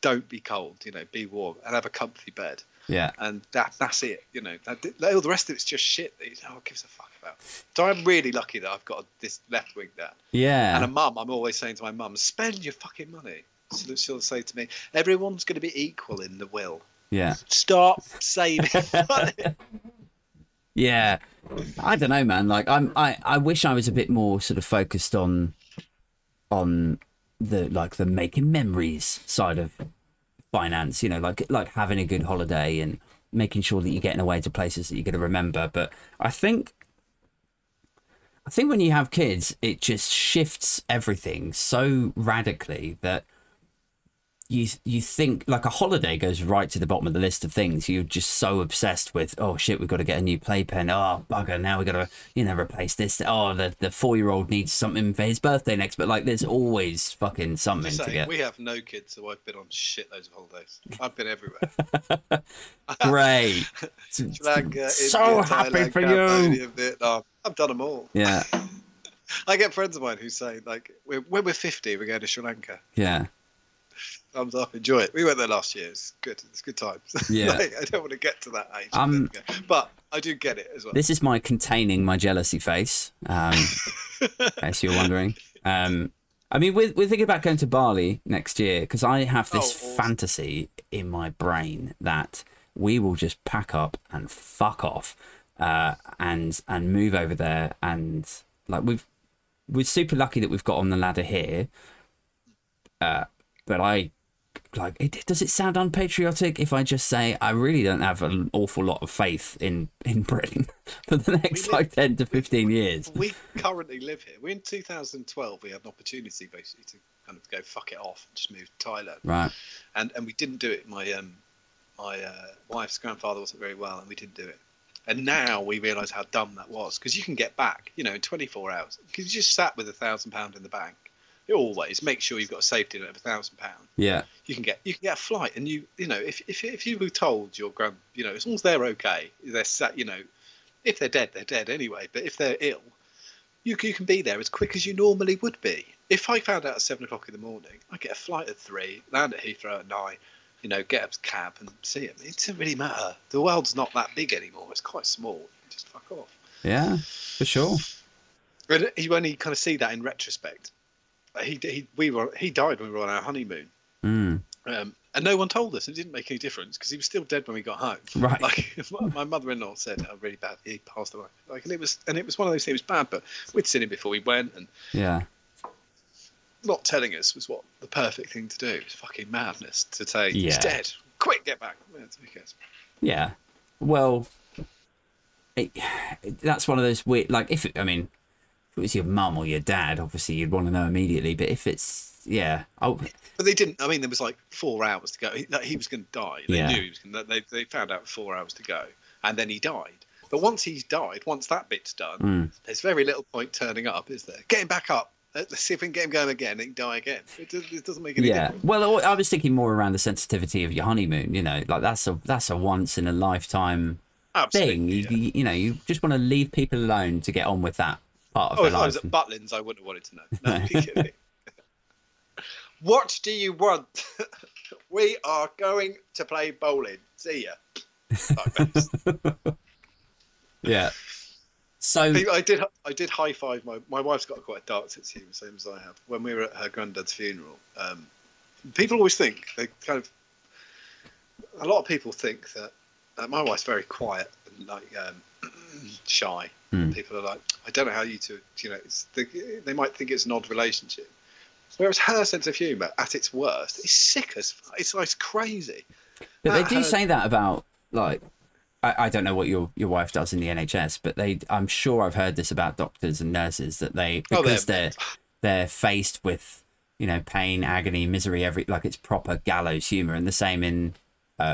Don't be cold, you know, be warm, and have a comfy bed. Yeah. And that's it, you know. All the rest of it's just shit that gives a fuck about. So I'm really lucky that I've got this left wing dad. Yeah. And a mum, I'm always saying to my mum, spend your fucking money. So she'll say to me, everyone's going to be equal in the will. Yeah. Stop saving money. Yeah. I don't know, man. Like, I wish I was a bit more sort of focused on the making memories side of finance, you know, like having a good holiday and making sure that you're getting away to places that you're going to remember. But I think when you have kids, it just shifts everything so radically that you think, like, a holiday goes right to the bottom of the list of things. You're just so obsessed with, oh shit, we've got to get a new playpen. Oh bugger, now we've got to, you know, replace this. Oh, the 4-year-old needs something for his birthday next. But like, there's always fucking something to get. We have no kids, so I've been on shitloads of holidays. I've been everywhere. Great. So happy for you. Vietnam. I've done them all. Yeah. I get friends of mine who say, like, when we're 50, we're going to Sri Lanka. Yeah. Thumbs up, enjoy it. We went there last year. It's good. It's good times. Yeah. Like, I don't want to get to that age, but I do get it as well. This is my containing my jealousy face. In case you're wondering. I mean, we're thinking about going to Bali next year because I have this fantasy in my brain that we will just pack up and fuck off, and move over there, and like we've. we're super lucky that we've got on the ladder here. But does it sound unpatriotic if I just say I really don't have an awful lot of faith in Britain for the next 10 to 15 years? We currently live here. We in 2012 we had an opportunity basically to kind of go fuck it off and just move to Thailand. Right. And we didn't do it. My wife's grandfather wasn't very well, and we didn't do it. And now we realise how dumb that was, because you can get back, you know, in 24 hours. Because you just sat with £1,000 in the bank. You always make sure you've got a safety net of £1,000. Yeah. You can get a flight, and you know, if you were told your grand, you know, as long as they're okay, they're sat, you know, if they're dead, they're dead anyway. But if they're ill, you can be there as quick as you normally would be. If I found out at 7 o'clock in the morning, I get a flight at 3, land at Heathrow at 9. You know, get a cab and see him. It doesn't really matter. The world's not that big anymore. It's quite small. Just fuck off. Yeah, for sure. But you only kind of see that in retrospect. He died when we were on our honeymoon. Mm. And no one told us. It didn't make any difference because he was still dead when we got home. Right. Like my mother-in-law said, "Oh, really bad. He passed away." Like, and it was one of those things bad. But we'd seen him before we went, and yeah. Not telling us was what the perfect thing to do. It was fucking madness to say, yeah. He's dead. Quick, get back. Yeah. Well, that's one of those weird, like, if it was your mum or your dad, obviously you'd want to know immediately. But if it's, yeah. But they didn't, there was like 4 hours to go. He was going to die. They knew he was going to, they found out 4 hours to go. And then he died. But once he's died, once that bit's done, there's very little point turning up, is there? Get him back up. Let's see if we can get him going again and die again. It doesn't make any difference. Well, I was thinking more around the sensitivity of your honeymoon, you know, like that's a once in a lifetime thing. Yeah. You know, you just want to leave people alone to get on with that part of their life. Oh, if I was at Butlins, I wouldn't have wanted to know. No. What do you want? We are going to play bowling. See ya. Yeah. So I did high five my wife's got quite a dark sense of humour, same as I have. When we were at her granddad's funeral, people always think a lot of people think that my wife's very quiet and like shy. Mm. People are like, I don't know how you two, you know, they might think it's an odd relationship. Whereas her sense of humour, at its worst, is sick as fuck. It's like crazy. But they do say that about like. I don't know what your wife does in the NHS, but I'm sure I've heard this about doctors and nurses that they're faced with, you know, pain, agony, misery, it's proper gallows humour, and the same in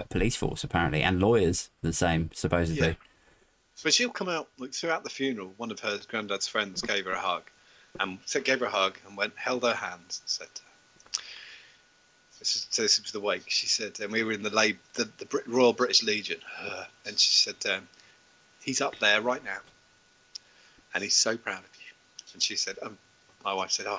police force apparently, and lawyers the same supposedly. Yeah. But she'll come out like throughout the funeral. One of her granddad's friends gave her a hug and went, held her hands, and said. This was the wake. She said, and we were in the Royal British Legion, and she said, he's up there right now, and he's so proud of you. And she said, my wife said, oh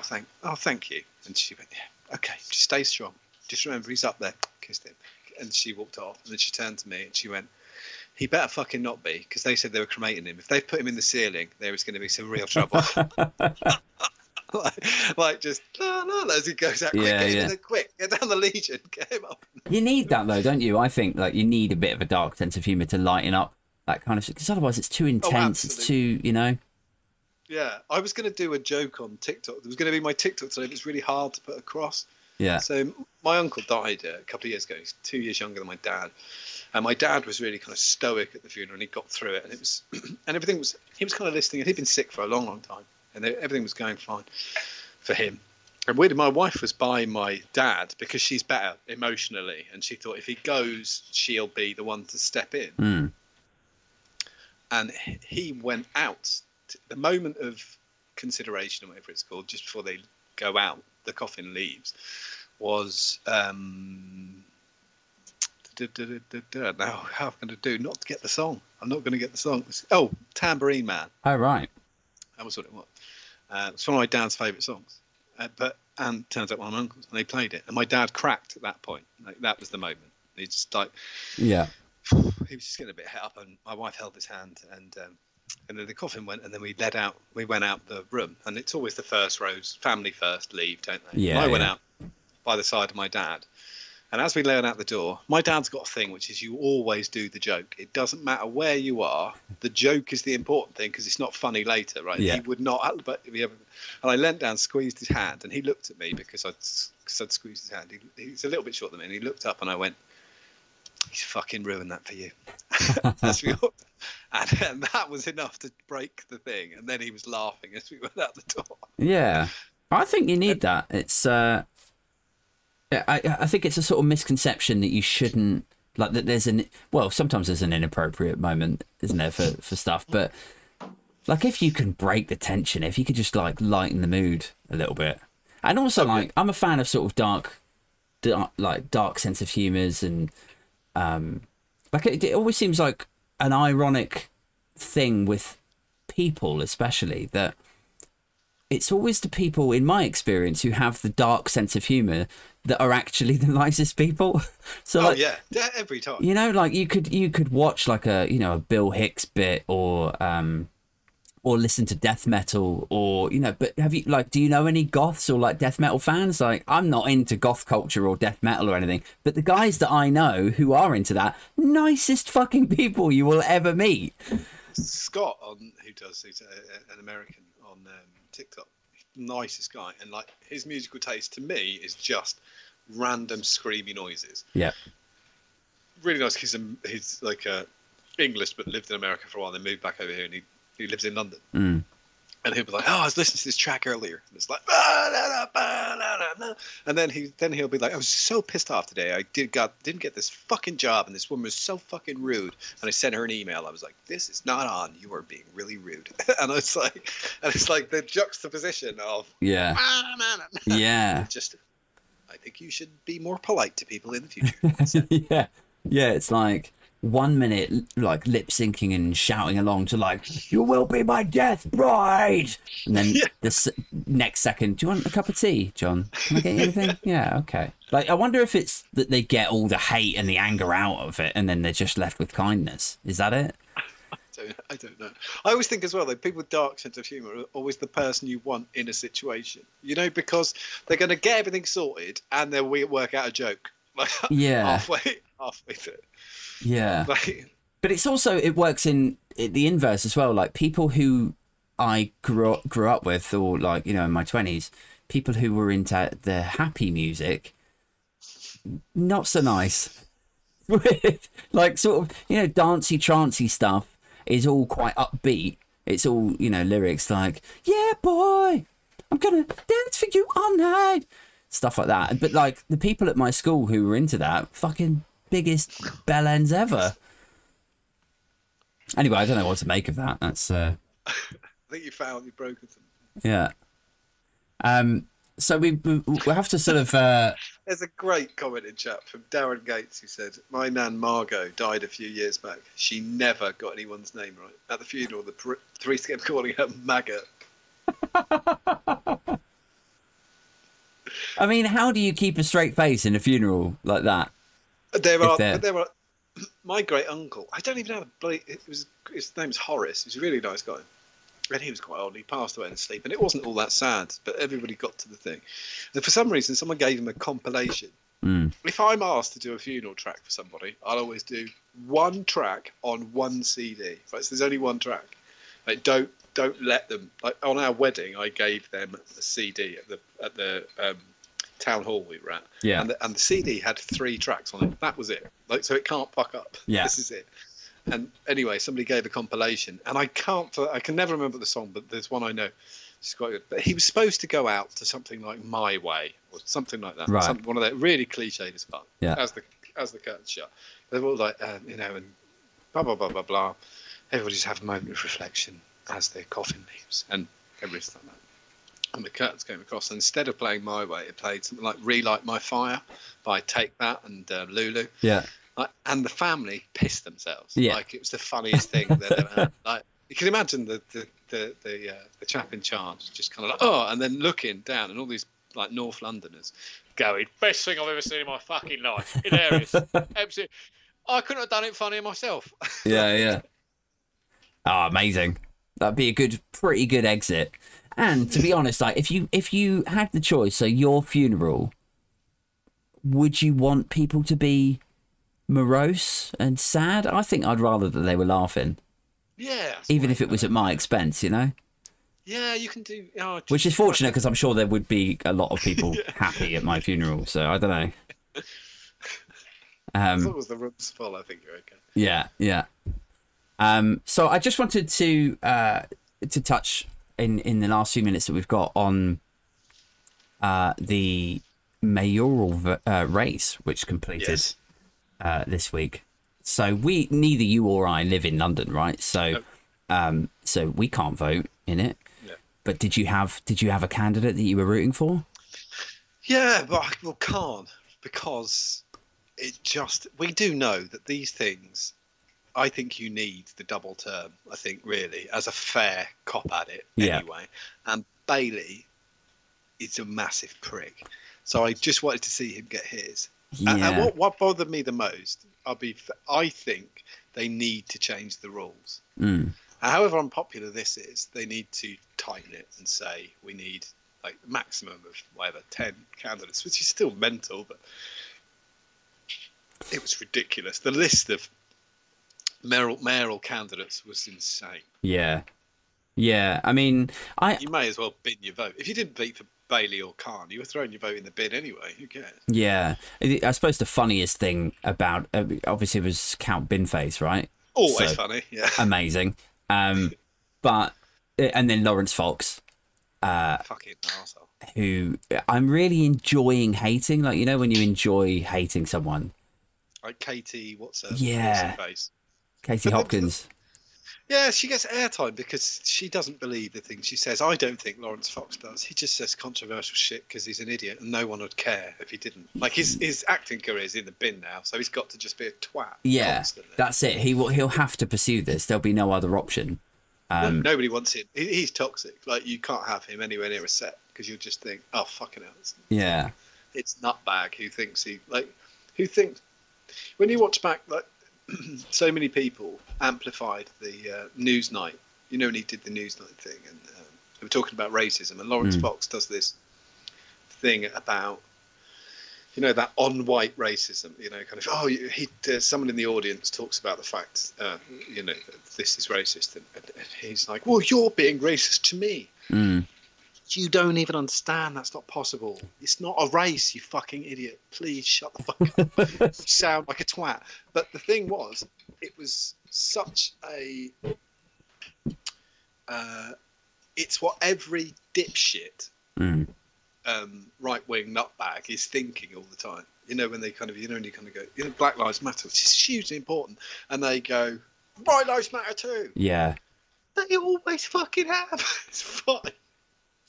thank you. And she went, yeah, okay, just stay strong. Just remember, he's up there. Kissed him, and she walked off. And then she turned to me and she went, he better fucking not be, because they said they were cremating him. If they put him in the ceiling, there is going to be some real trouble. No, as he goes out, quick, get down the Legion, get him up. You need that though, don't you? I think like you need a bit of a dark sense of humour to lighten up that kind of shit, because otherwise it's too intense, it's too, you know. Yeah, I was going to do a joke on TikTok. It was going to be my TikTok today, but it's really hard to put across. Yeah. So my uncle died a couple of years ago. He's 2 years younger than my dad. And my dad was really kind of stoic at the funeral, and he got through it. And it was, and everything was, he was kind of listening, and he'd been sick for a long, long time. And everything was going fine for him. And weirdly, my wife was by my dad because she's better emotionally. And she thought if he goes, she'll be the one to step in. Mm. And he went out. The moment of consideration, or whatever it's called, just before they go out, the coffin leaves, was... Now, how am I going to do? Not to get the song. I'm not going to get the song. Oh, Tambourine Man. Oh, right. That was what it was. It's one of my dad's favourite songs, and turns out one of my uncles, and they played it, and my dad cracked at that point. Like that was the moment. He just like, yeah, he was just getting a bit het up, and my wife held his hand, and then the coffin went, and then we went out the room, and it's always the first rows, family first leave, don't they? Yeah. I went out by the side of my dad, And as we learn out the door, my dad's got a thing, which is you always do the joke. It doesn't matter where you are. The joke is the important thing because it's not funny later, right? Yeah. He would not. But and I leant down, squeezed his hand, and he looked at me because I said squeeze his hand. He's a little bit shorter than me, and he looked up, and I went, he's fucking ruined that for you. And that was enough to break the thing. And then he was laughing as we went out the door. Yeah. I think you need that. It's... I think it's a sort of misconception that you shouldn't, like, that there's an, well, sometimes there's an inappropriate moment, isn't there, for stuff, but like if you can break the tension, if you could just like lighten the mood a little bit. And also, like, I'm a fan of sort of dark sense of humours, and like it always seems like an ironic thing with people, especially, that it's always the people, in my experience, who have the dark sense of humour that are actually the nicest people. So, like, yeah, every time. You know, like you could watch like a Bill Hicks bit, or listen to death metal, or But have you, like, do you know any goths or like death metal fans? Like, I'm not into goth culture or death metal or anything, but the guys that I know who are into that, nicest fucking people you will ever meet. Scott who's an American on TikTok, nicest guy, and like his musical taste to me is just random screamy noises. Yeah, really nice. He's like English but lived in America for a while, then moved back over here, and he lives in London. Mm. And he'll be like, oh, I was listening to this track earlier, and it's like bah, nah. And then he'll be like, I was so pissed off today, I didn't get this fucking job, and this woman was so fucking rude, and I sent her an email. I was like, this is not on, you are being really rude. And it's like the juxtaposition of yeah just, I think you should be more polite to people in the future. So. yeah it's like 1 minute, like lip syncing and shouting along to like, you will be my death bride, and then the next second, do you want a cup of tea, John? Can I get you anything? Yeah, okay. Like, I wonder if it's that they get all the hate and the anger out of it, and then they're just left with kindness. Is that it? I don't know. I always think as well that people with dark sense of humour are always the person you want in a situation, because they're going to get everything sorted and then we work out a joke. Like, halfway through. Yeah, but it's also, it works in the inverse as well. Like, people who I grew up with, or like, in my 20s, people who were into the happy music, not so nice. Like, sort of, dancey, trancey stuff is all quite upbeat. It's all, lyrics like, yeah, boy, I'm going to dance for you all night. Stuff like that. But like the people at my school who were into that, fucking... biggest bell ends ever. Anyway, I don't know what to make of that. That's I think you've broken something. Yeah. So we have to sort of there's a great comment in chat from Darren Gates who said, my nan Margot died a few years back. She never got anyone's name right. At the funeral, the priest kept calling her maggot. I mean, how do you keep a straight face in a funeral like that? There are. My great uncle, I don't even have a bloody, his name's Horace. He's a really nice guy, and he was quite old. He passed away in his sleep, and it wasn't all that sad. But everybody got to the thing, and for some reason, someone gave him a compilation. Mm. If I'm asked to do a funeral track for somebody, I'll always do one track on one CD. Right, so there's only one track. Like, don't let them. Like, on our wedding, I gave them a CD at the town hall we were at, and the CD had 3 tracks on it. That was it. Like, so it can't fuck up. This is it. And anyway, somebody gave a compilation, and I can never remember the song, but there's one I know, it's quite good. But he was supposed to go out to something like My Way or something like that, right? One of that really cliched as fuck. As the curtain shut, they were all like and blah blah blah blah blah, everybody's having a moment of reflection as their coffin leaves, and everybody's like that. And the curtains came across, and instead of playing My Way, it played something like Relight My Fire by Take That and Lulu. Yeah. Like, and the family pissed themselves. Yeah. Like, it was the funniest thing they'd ever had. Like, you can imagine the chap in charge just kind of like, oh, and then looking down, and all these like North Londoners going, best thing I've ever seen in my fucking life. Hilarious. Absolutely. I couldn't have done it funnier myself. Yeah. Oh, amazing. That'd be a pretty good exit. And to be honest, like, if you had the choice, so your funeral, would you want people to be morose and sad? I think I'd rather that they were laughing. Yeah. Even if it was at my expense, you know? Yeah, you can do... Oh, which is fortunate, because I'm sure there would be a lot of people happy at my funeral, so I don't know. As long as the room's full, I think you're okay. Yeah, yeah. So I just wanted to touch in the last few minutes that we've got on the mayoral race, which completed yes. This week. So we, neither you or I live in London, right? So nope. So we can't vote in it. Yeah. But did you have a candidate that you were rooting for? Yeah, but I can't, because it just, we do know that these things, I think you need the double term, I think, really, as a fair cop at it anyway. Yeah. And Bailey is a massive prick. So I just wanted to see him get his. Yeah. And what bothered me the most, I think they need to change the rules. Mm. However unpopular this is, they need to tighten it and say we need like the maximum of whatever 10 candidates, which is still mental, but it was ridiculous. The list of mayoral candidates was insane. Yeah. Yeah. I mean, you may as well bin your vote. If you didn't vote for Bailey or Khan, you were throwing your vote in the bin anyway. Who cares? Yeah. I suppose the funniest thing about, obviously, was Count Binface, right? Always so funny. Yeah. Amazing. But, and then Lawrence Fox. Fucking arsehole. Who I'm really enjoying hating. Like, you know, when you enjoy hating someone. Like Katie, what's her face? Katie Hopkins. Yeah, she gets airtime because she doesn't believe the things she says. I don't think Lawrence Fox does. He just says controversial shit because he's an idiot and no one would care if he didn't. Like, his acting career is in the bin now, so he's got to just be a twat. Yeah, constantly. That's it. He'll have to pursue this. There'll be no other option. No, nobody wants him. He's toxic. Like, you can't have him anywhere near a set because you'll just think, oh, fucking hell. Yeah. It's Nutbag who thinks... When you watch back, like, so many people amplified the Newsnight. You know, when he did the Newsnight thing, and they were talking about racism, and Lawrence Fox does this thing about, you know, that on-white racism. You know, kind of, oh, someone in the audience talks about the fact, you know, that this is racist, and he's like, well, you're being racist to me. Mm. You don't even understand. That's not possible. It's not a race, you fucking idiot. Please shut the fuck up. You sound like a twat. But the thing was, it was such a... it's what every dipshit right-wing nutbag is thinking all the time. You know, when they kind of... You know, when you kind of go... You know, Black Lives Matter, which is hugely important. And they go, White Lives Matter too. Yeah. That you always fucking have. It's fine.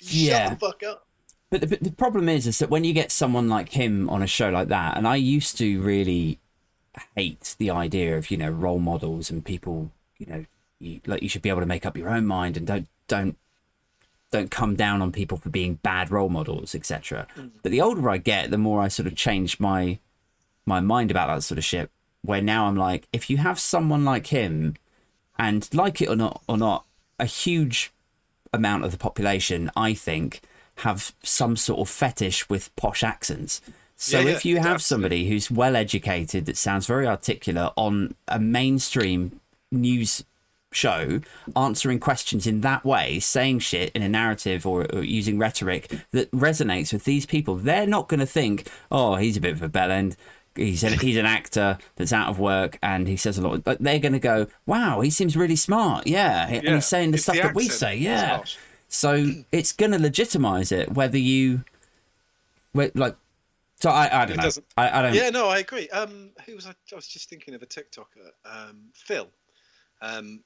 Yeah. Shut the fuck up. But the problem is that when you get someone like him on a show like that, and I used to really hate the idea of, you know, role models and people, you know, you should be able to make up your own mind and don't come down on people for being bad role models, etc. Mm. But the older I get, the more I sort of change my mind about that sort of shit, where now I'm like, if you have someone like him, and like it or not, a huge amount of the population, I think, have some sort of fetish with posh accents. So if you have somebody who's well educated, that sounds very articulate, on a mainstream news show, answering questions in that way, saying shit in a narrative or using rhetoric that resonates with these people, they're not going to think, oh, he's a bit of a bellend. He's an actor that's out of work and he says a lot. But they're going to go, wow, he seems really smart. Yeah. And he's saying the stuff that we say. Yeah. So it's going to legitimize it, whether you like. So I don't know. I don't. Yeah, no, I agree. Who was I was just thinking of a TikToker, Phil,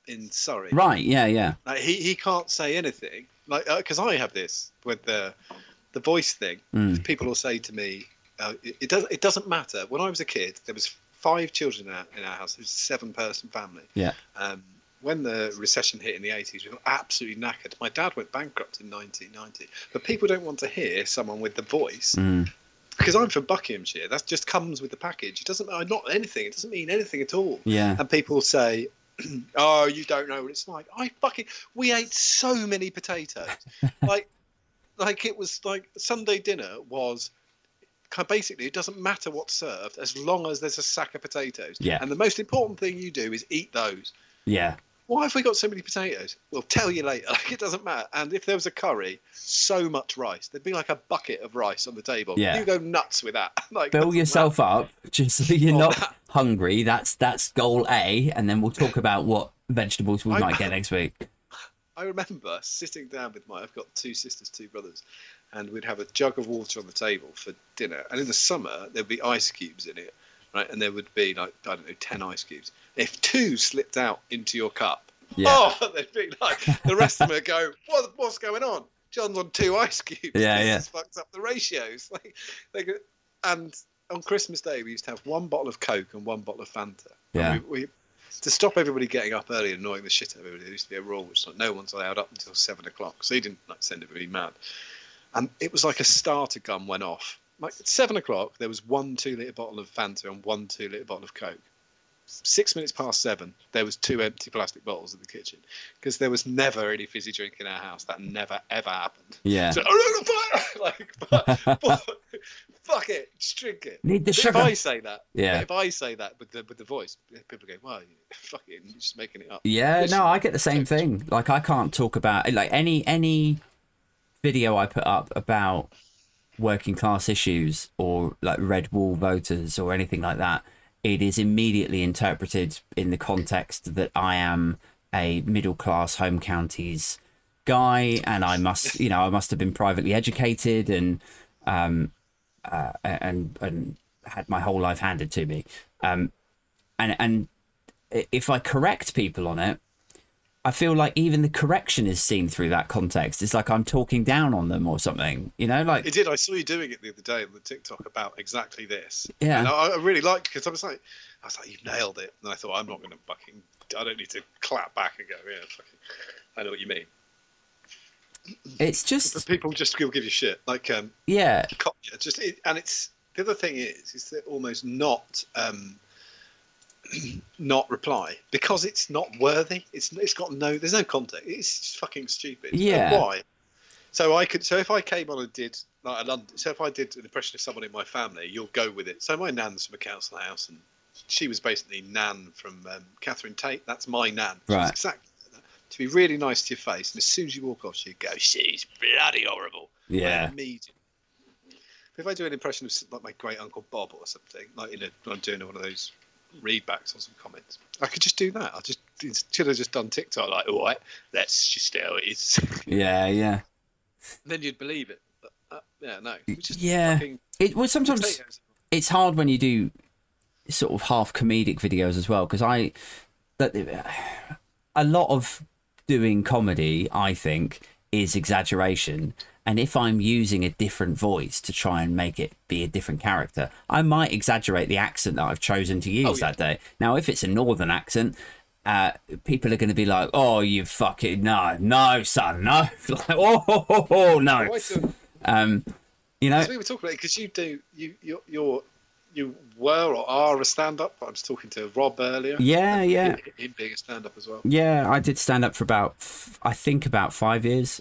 in Surrey. Right. Yeah. Yeah. Like, he can't say anything, like, because I have this with the voice thing. Mm. People will say to me, it doesn't matter. When I was a kid, there was 5 children in our house. It was a 7-person family. Yeah. When the recession hit in the 80s, we got absolutely knackered. My dad went bankrupt in 1990. But people don't want to hear someone with the voice because I'm from Buckinghamshire. That just comes with the package. It doesn't. Not anything. It doesn't mean anything at all. Yeah. And people say, "Oh, you don't know what it's like." We ate so many potatoes. Like it was like Sunday dinner was. basically, it doesn't matter what's served as long as there's a sack of potatoes. Yeah. And the most important thing you do is eat those. Yeah. Why have we got so many potatoes? We'll tell you later. Like, it doesn't matter. And if there was a curry, so much rice. There'd be like a bucket of rice on the table. Yeah. You go nuts with that. Like, build yourself up just so you're not hungry. That's goal A. And then we'll talk about what vegetables we might get next week. I remember sitting down with my... I've got two sisters, two brothers. And we'd have a jug of water on the table for dinner. And in the summer, there'd be ice cubes in it. Right? And there would be, like, I don't know, 10 ice cubes. If two slipped out into your cup, yeah. Oh, they'd be like, the rest of them would go, what's going on? John's on two ice cubes. Yeah, this has fucked up the ratios. Like, and on Christmas Day, we used to have one bottle of Coke and one bottle of Fanta. Yeah. And we to stop everybody getting up early and annoying the shit out of everybody, there used to be a rule which, like, no one's allowed up until 7 o'clock. So he didn't, like, send everybody mad. And it was like a starter gun went off. Like, at 7 o'clock, there was 1 2-litre bottle of Fanta and 1 2-litre bottle of Coke. 6 minutes past seven, there was two empty plastic bottles in the kitchen because there was never any fizzy drink in our house. That never, ever happened. Yeah. So, but fuck it, just drink it. Need the sugar. If I say that, if I say that with the voice, people go, well, fuck it, you're just making it up. Yeah, it's, no, I get the same thing. Like, I can't talk about, like, any video I put up about working class issues or, like, red wall voters or anything like that, it is immediately interpreted in the context that I am a middle class home counties guy and I must have been privately educated and had my whole life handed to me, and if I correct people on it, I feel like even the correction is seen through that context. It's like I'm talking down on them or something, you know? Like, it did. I saw you doing it the other day on the TikTok about exactly this. Yeah. And I really liked it because I was like, you nailed it. And I thought, I'm not going to fucking... I don't need to clap back and go, yeah, fucking... I know what you mean. It's just... But people just will give you shit. Like, yeah. Just, and it's... The other thing is they're almost not... not reply because it's not worthy. It's got no, there's no context. It's just fucking stupid. Yeah. And why? So if I came on and did like a London, so if I did an impression of someone in my family, you'll go with it. So my nan's from a council house, and she was basically Nan from Catherine Tate. That's my Nan. Right. Exactly. To be really nice to your face, and as soon as you walk off, she'd go, "She's bloody horrible." Yeah. If I do an impression of like my great uncle Bob or something, like I'm doing one of those readbacks or some comments, I could just do that. Should have just done TikTok, like, all right, that's just how it is. yeah And then you'd believe it, but, it was sometimes potatoes. It's hard when you do sort of half comedic videos as well, because a lot of doing comedy, I think, is exaggeration. And if I'm using a different voice to try and make it be a different character, I might exaggerate the accent that I've chosen to use that day. Now, if it's a northern accent, people are going to be like, "Oh, you fucking no, son, no!" Like, oh, no. You know, we were talking about it because you were or are a stand-up. I was talking to Rob earlier. Yeah. Him being a stand-up as well. Yeah, I did stand up for about 5 years.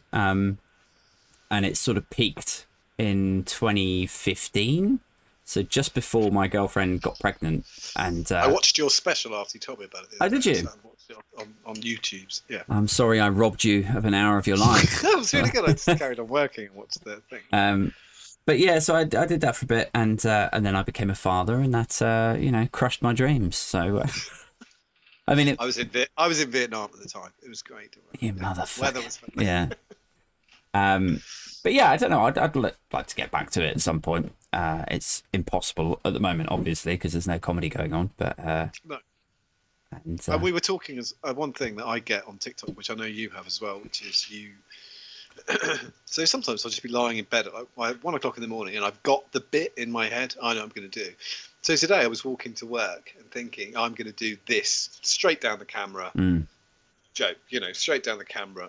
And it sort of peaked in 2015, so just before my girlfriend got pregnant. And I watched your special after you told me about it. Oh, did you? On YouTube's, yeah. I'm sorry, I robbed you of an hour of your life. That was really good. I just carried on working and watched the thing. But yeah, so I did that for a bit, and then I became a father, and that crushed my dreams. So. I mean, I was in Vietnam at the time. It was great. You motherfucker. Weather was fantastic. Yeah. But yeah, I don't know. I'd like to get back to it at some point. It's impossible at the moment, obviously, because there's no comedy going on. But no. And we were talking as one thing that I get on TikTok, which I know you have as well, which is you. So sometimes I'll just be lying in bed at like 1 o'clock in the morning, and I've got the bit in my head I know I'm going to do. So today I was walking to work and thinking I'm going to do this straight down the camera joke, straight down the camera.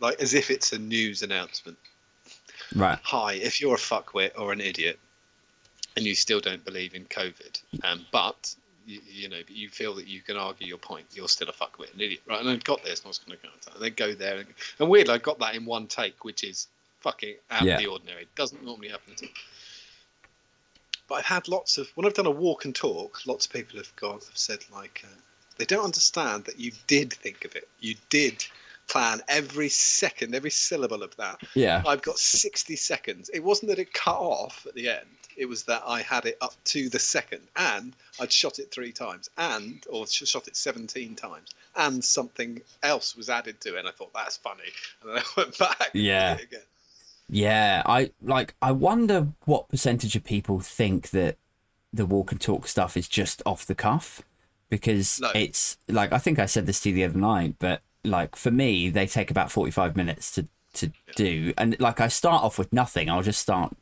Like as if it's a news announcement. Right. Hi, if you're a fuckwit or an idiot and you still don't believe in COVID, but you you feel that you can argue your point, you're still a fuckwit and idiot, right? And I've got this, and I was going to go into that. And then go there. And weirdly, I got that in one take, which is fucking out of the ordinary. It doesn't normally happen at all. But I've had lots of, when I've done a walk and talk, lots of people have said, like, they don't understand that you did think of it. You did plan every second, every syllable of that. Yeah. I've got 60 seconds. It wasn't that it cut off at the end. It was that I had it up to the second, and I'd shot it 3 times, and or shot it 17 times, and something else was added to it. And I thought, that's funny. And then I went back. Yeah. And did it again. Yeah. I wonder what percentage of people think that the walk and talk stuff is just off the cuff, because it's like, I think I said this to you the other night, but like for me, they take about 45 minutes to do. And like, I start off with nothing. I'll just start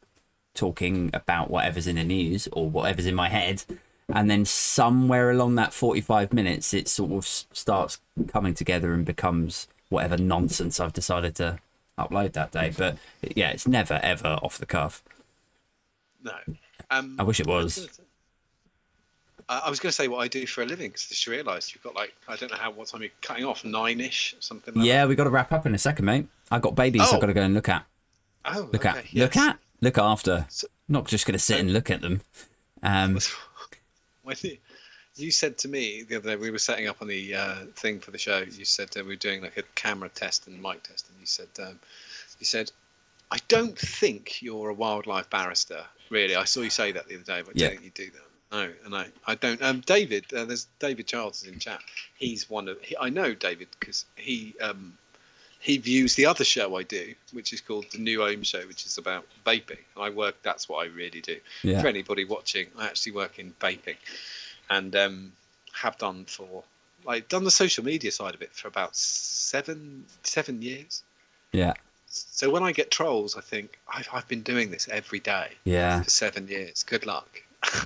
talking about whatever's in the news or whatever's in my head, and then somewhere along that 45 minutes it sort of starts coming together and becomes whatever nonsense I've decided to upload that day. But yeah, it's never ever off the cuff. No. I wish it was. I was going to say what I do for a living, because I just realised you've got like, I don't know how, what time you're cutting off, 9-ish, something like that. Yeah, we got to wrap up in a second, mate. I've got babies I've got to go and look at. Oh, look okay, at. Yes. Look at. Look after. So, I'm not just going to sit and look at them. You said to me the other day, we were setting up on the thing for the show. You said we were doing like a camera test and mic test, and you said, I don't think you're a wildlife barrister, really. I saw you say that the other day, but I don't think you do that. No, and I don't. David, there's David Childs in chat. He's one of. I know David because he views the other show I do, which is called the New Home Show, which is about vaping. And I work. That's what I really do. Yeah. For anybody watching, I actually work in vaping, and have done for like done the social media side of it for about seven years. Yeah. So when I get trolls, I think I've been doing this every day. Yeah. For 7 years. Good luck.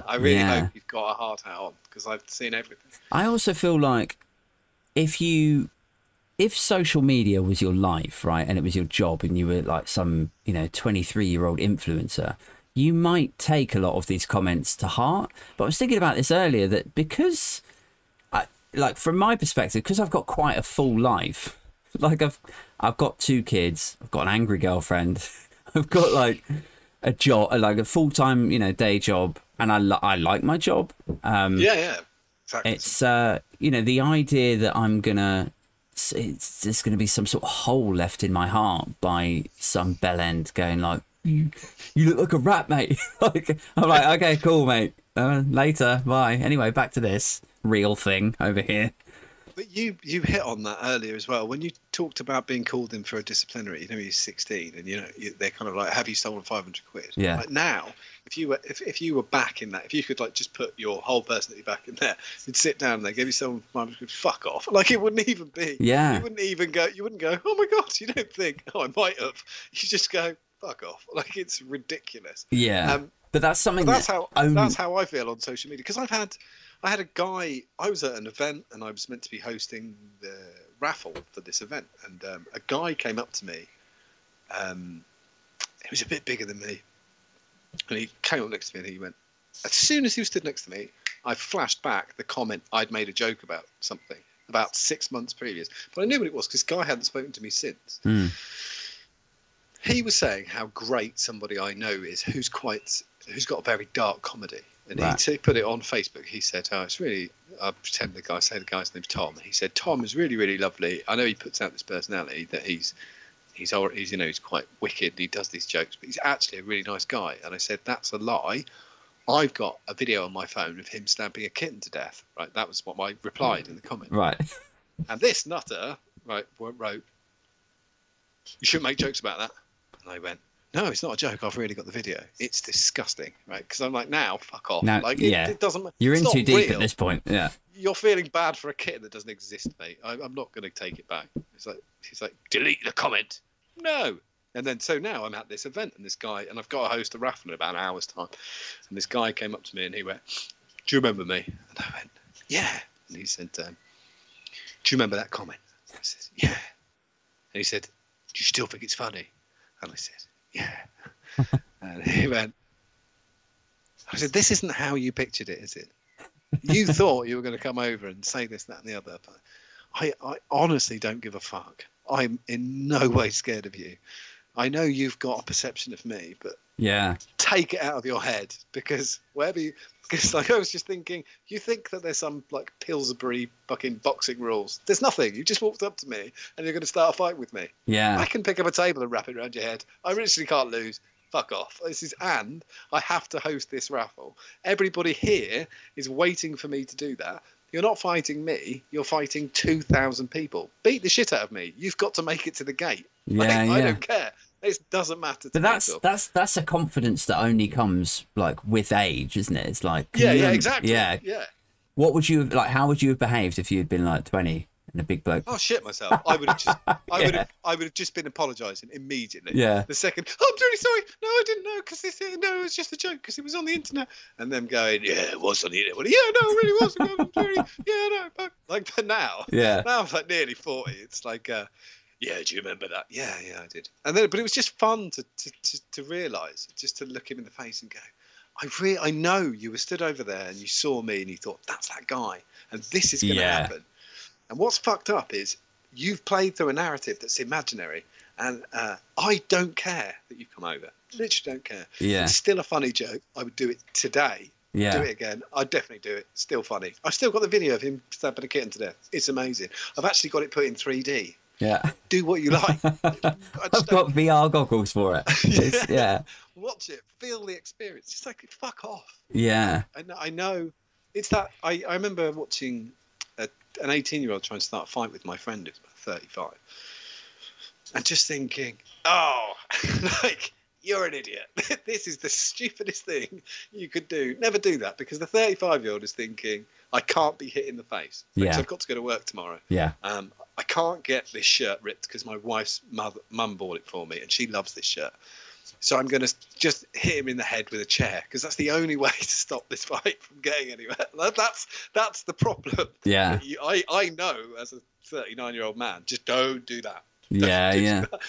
I really hope you've got a hard hat on, because I've seen everything. I also feel like if social media was your life, right, and it was your job, and you were like some 23-year-old influencer, you might take a lot of these comments to heart. But I was thinking about this earlier, that because like from my perspective, because I've got quite a full life, like I've got 2 kids, I've got an angry girlfriend, I've got like a job, like a full-time day job. And I like my job. Yeah. Exactly. It's, the idea that there's going to be some sort of hole left in my heart by some bellend going like, you look like a rat, mate. Like, I'm like, okay, cool, mate. Later, bye. Anyway, back to this real thing over here. But you hit on that earlier as well when you talked about being called in for a disciplinary. You're 16, and they're kind of like, "Have you stolen 500 quid?" Yeah. Like now, if you were back in that, if you could like just put your whole personality back in there, you'd sit down and they gave you someone 500 quid. Fuck off! Like it wouldn't even be. Yeah. You wouldn't even go. You wouldn't go. Oh my god! You don't think? Oh, I might have. You just go. Fuck off! Like it's ridiculous. Yeah. But that's something. That's how I feel on social media, because I've had. I had a guy, I was at an event and I was meant to be hosting the raffle for this event. And a guy came up to me. He was a bit bigger than me. And he came up next to me and he went, as soon as he was stood next to me, I flashed back the comment I'd made a joke about something about 6 months previous. But I knew what it was because this guy hadn't spoken to me since. Mm. He was saying how great somebody I know is who's got a very dark comedy. And he put it on Facebook. He said, "Oh, it's really." I pretend the guy. Say the guy's name's Tom. He said, "Tom is really, really lovely. I know he puts out this personality that he's quite wicked. He does these jokes, but he's actually a really nice guy." And I said, "That's a lie. I've got a video on my phone of him stamping a kitten to death." Right. That was what I replied in the comment. Right. And this nutter wrote, "You shouldn't make jokes about that." And I went, "No, it's not a joke. I've really got the video. It's disgusting," right? Because I'm like, now, fuck off. Now, it doesn't. You're in too deep at this point. Yeah. You're feeling bad for a kitten that doesn't exist, mate. I'm not going to take it back. He's like, delete the comment. No. And then so now I'm at this event, and this guy, and I've got to host a raffle in about an hour's time, and this guy came up to me and he went, "Do you remember me?" And I went, "Yeah." And he said, "Do you remember that comment?" And I said, "Yeah." And he said, "Do you still think it's funny?" And I said, "Yeah." And he went, I said, "This isn't how you pictured it, is it? You thought you were going to come over and say this, that, and the other, but I honestly don't give a fuck. I'm in no way scared of you. I know you've got a perception of me, but yeah, take it out of your head, because wherever you, because like I was just thinking, you think that there's some like Pillsbury fucking boxing rules. There's nothing. You just walked up to me and you're going to start a fight with me. Yeah, I can pick up a table and wrap it around your head. I literally can't lose. Fuck off. This is, and I have to host this raffle. Everybody here is waiting for me to do that. You're not fighting me. You're fighting 2,000 people. Beat the shit out of me. You've got to make it to the gate. Yeah, like, yeah. I don't care. It doesn't matter. But that's a confidence that only comes like with age, isn't it? It's like, yeah, yeah, exactly. Yeah, yeah. What would you like? How would you have behaved if you'd been like 20 and a big bloke? Oh, shit myself! I would have just, I would have just been apologising immediately. Yeah. The second, oh, I'm really sorry. No, I didn't know, because this, no, it was just a joke because it was on the internet. And them going, yeah, it was on the internet. Well, yeah, no, it really was. I'm really, yeah, no, like, but now, yeah, now I'm like nearly 40. It's like. Yeah, do you remember that? Yeah, yeah, I did. And then, but it was just fun to realise, just to look him in the face and go, I know you were stood over there and you saw me and you thought, that's that guy, and this is going to happen. And what's fucked up is you've played through a narrative that's imaginary, and I don't care that you've come over. Literally don't care. Yeah. It's still a funny joke. I would do it today. Yeah. Do it again. I'd definitely do it. Still funny. I've still got the video of him stabbing a kitten to death. It's amazing. I've actually got it put in 3D. Yeah, do what you like. I've got VR goggles for it. Yeah. Yeah, watch it, feel the experience. It's like, fuck off. Yeah, and I know it's that. I remember watching an 18-year-old trying to start a fight with my friend who's about 35, and just thinking, oh, like, you're an idiot. This is the stupidest thing you could do. Never do that, because the 35-year-old is thinking, I can't be hit in the face. Yeah. So I've got to go to work tomorrow. Yeah. I can't get this shirt ripped because my wife's mum bought it for me and she loves this shirt. So I'm going to just hit him in the head with a chair, because that's the only way to stop this fight from getting anywhere. That's the problem. Yeah. I know as a 39-year-old man, just don't do that. Yeah, yeah. That.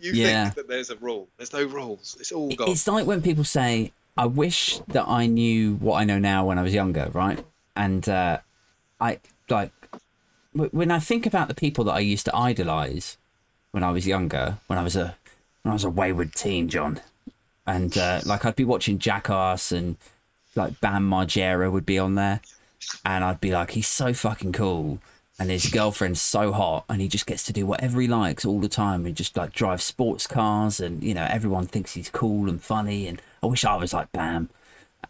You think that there's a rule. There's no rules. It's all gone. It's like when people say, I wish that I knew what I know now when I was younger, right? And I like when I think about the people that I used to idolise when I was younger, when I was a wayward teen, John, and like I'd be watching Jackass, and like Bam Margera would be on there, and I'd be like, he's so fucking cool, and his girlfriend's so hot, and he just gets to do whatever he likes all the time, and just like drive sports cars, and you know everyone thinks he's cool and funny, and I wish I was like Bam.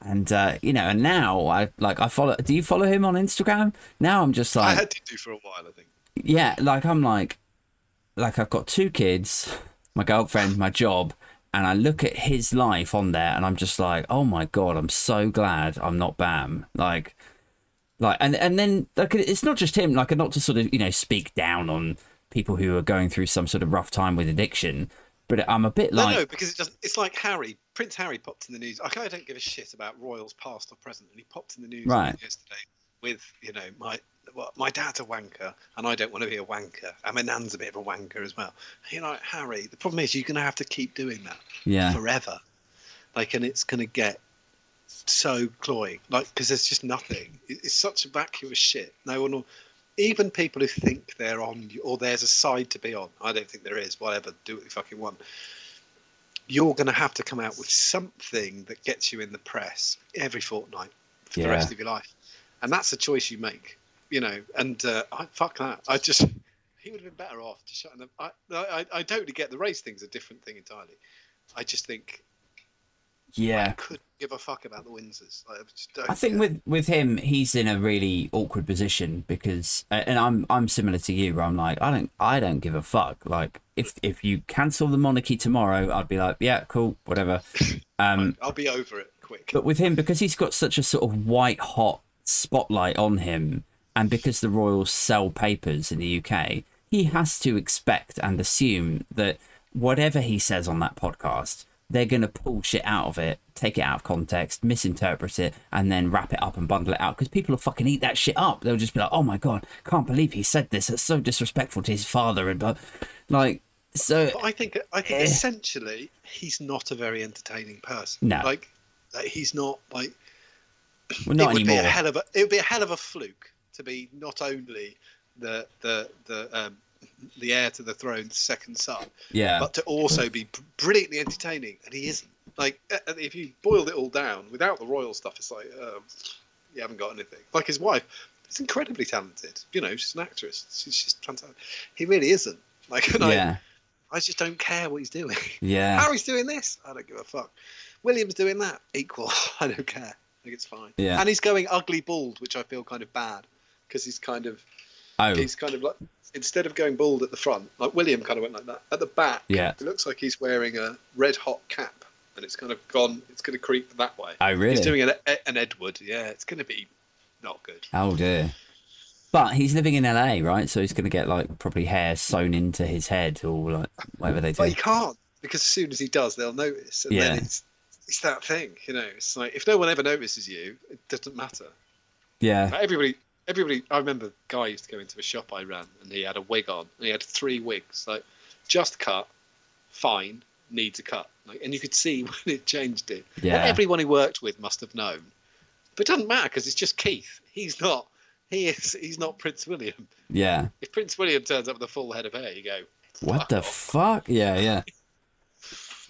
And you know, and now I follow. Do you follow him on Instagram? Now I'm just like, I had to do for a while, I think. Yeah, like I'm like I've got 2 kids, my girlfriend, my job, and I look at his life on there, and I'm just like, oh my god, I'm so glad I'm not Bam. Like, and then like it's not just him. Like, not to sort of, you know, speak down on people who are going through some sort of rough time with addiction. But I'm a bit like... No, because it doesn't, it's like Harry. Prince Harry popped in the news. I don't give a shit about royals past or present. And he popped in the news yesterday with, you know, my dad's a wanker and I don't want to be a wanker. And my nan's a bit of a wanker as well. And you're like, Harry, the problem is you're going to have to keep doing that forever. Like, and it's going to get so cloying. Like, because there's just nothing. It's such vacuous shit. No one will... Even people who think they're on, or there's a side to be on, I don't think there is, whatever, do what you fucking want. You're going to have to come out with something that gets you in the press every fortnight for the rest of your life. And that's the choice you make, you know, and fuck that. I just, he would have been better off just shutting them. I totally get the race thing's a different thing entirely. I just think, I couldn't give a fuck about the Windsors. I just don't. I think with him, he's in a really awkward position because, and I'm similar to you, where I'm like, I don't give a fuck. Like, if you cancel the monarchy tomorrow, I'd be like, yeah, cool, whatever. I'll be over it quick. But with him, because he's got such a sort of white hot spotlight on him, and because the royals sell papers in the UK, he has to expect and assume that whatever he says on that podcast, they're going to pull shit out of it, take it out of context, misinterpret it, and then wrap it up and bundle it out. Because people will fucking eat that shit up. They'll just be like, oh my God, can't believe he said this. It's so disrespectful to his father. And like, so. But I think essentially he's not a very entertaining person. No. Like he's not like. Well, not anymore. It would be a hell of a fluke to be not only the the heir to the throne's second son, but to also be brilliantly entertaining, and he isn't. Like, if you boiled it all down without the royal stuff, it's like you haven't got anything. Like his wife, she's incredibly talented. You know, she's an actress. She's fantastic. He really isn't. Like, and I just don't care what he's doing. Yeah, Harry's doing this, I don't give a fuck. William's doing that, equal. I don't care. I think it's fine. Yeah, and he's going ugly bald, which I feel kind of bad because he's kind of. Oh. He's kind of like, instead of going bald at the front, like William kind of went like that, at the back, it looks like he's wearing a red hot cap and it's kind of gone, it's going to creep that way. Oh, really? He's doing an Edward, it's going to be not good. Oh, dear. But he's living in LA, right? So he's going to get, like, probably hair sewn into his head or, like, whatever they do. But he can't, because as soon as he does, they'll notice. And then it's that thing, you know, it's like, if no one ever notices you, it doesn't matter. Yeah. Like, everybody, I remember a guy used to go into a shop I ran and he had a wig on and he had three wigs, like just cut, fine, needs a cut. Like, and you could see when it changed it. Yeah. Well, everyone he worked with must have known. But it doesn't matter because it's just Keith. He's not Prince William. Yeah. If Prince William turns up with a full head of hair, you go, what the fuck? Yeah.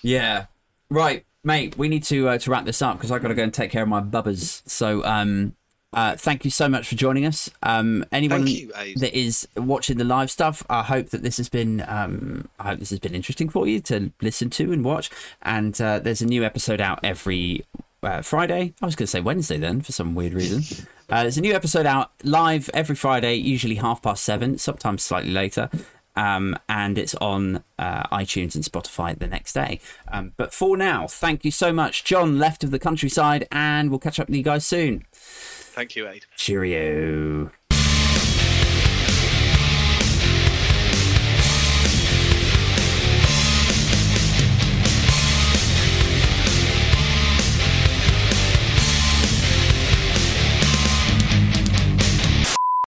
Yeah. Right, mate, we need to wrap this up because I've got to go and take care of my bubbers. So, thank you so much for joining us. Anyone that is watching the live stuff, I hope that this has been interesting for you to listen to and watch. And there's a new episode out every Friday. I was going to say Wednesday then for some weird reason. There's a new episode out live every Friday, usually 7:30, sometimes slightly later. And it's on iTunes and Spotify the next day. But for now, thank you so much, John Left of the Countryside, and we'll catch up with you guys soon. Thank you, Aid. Cheerio.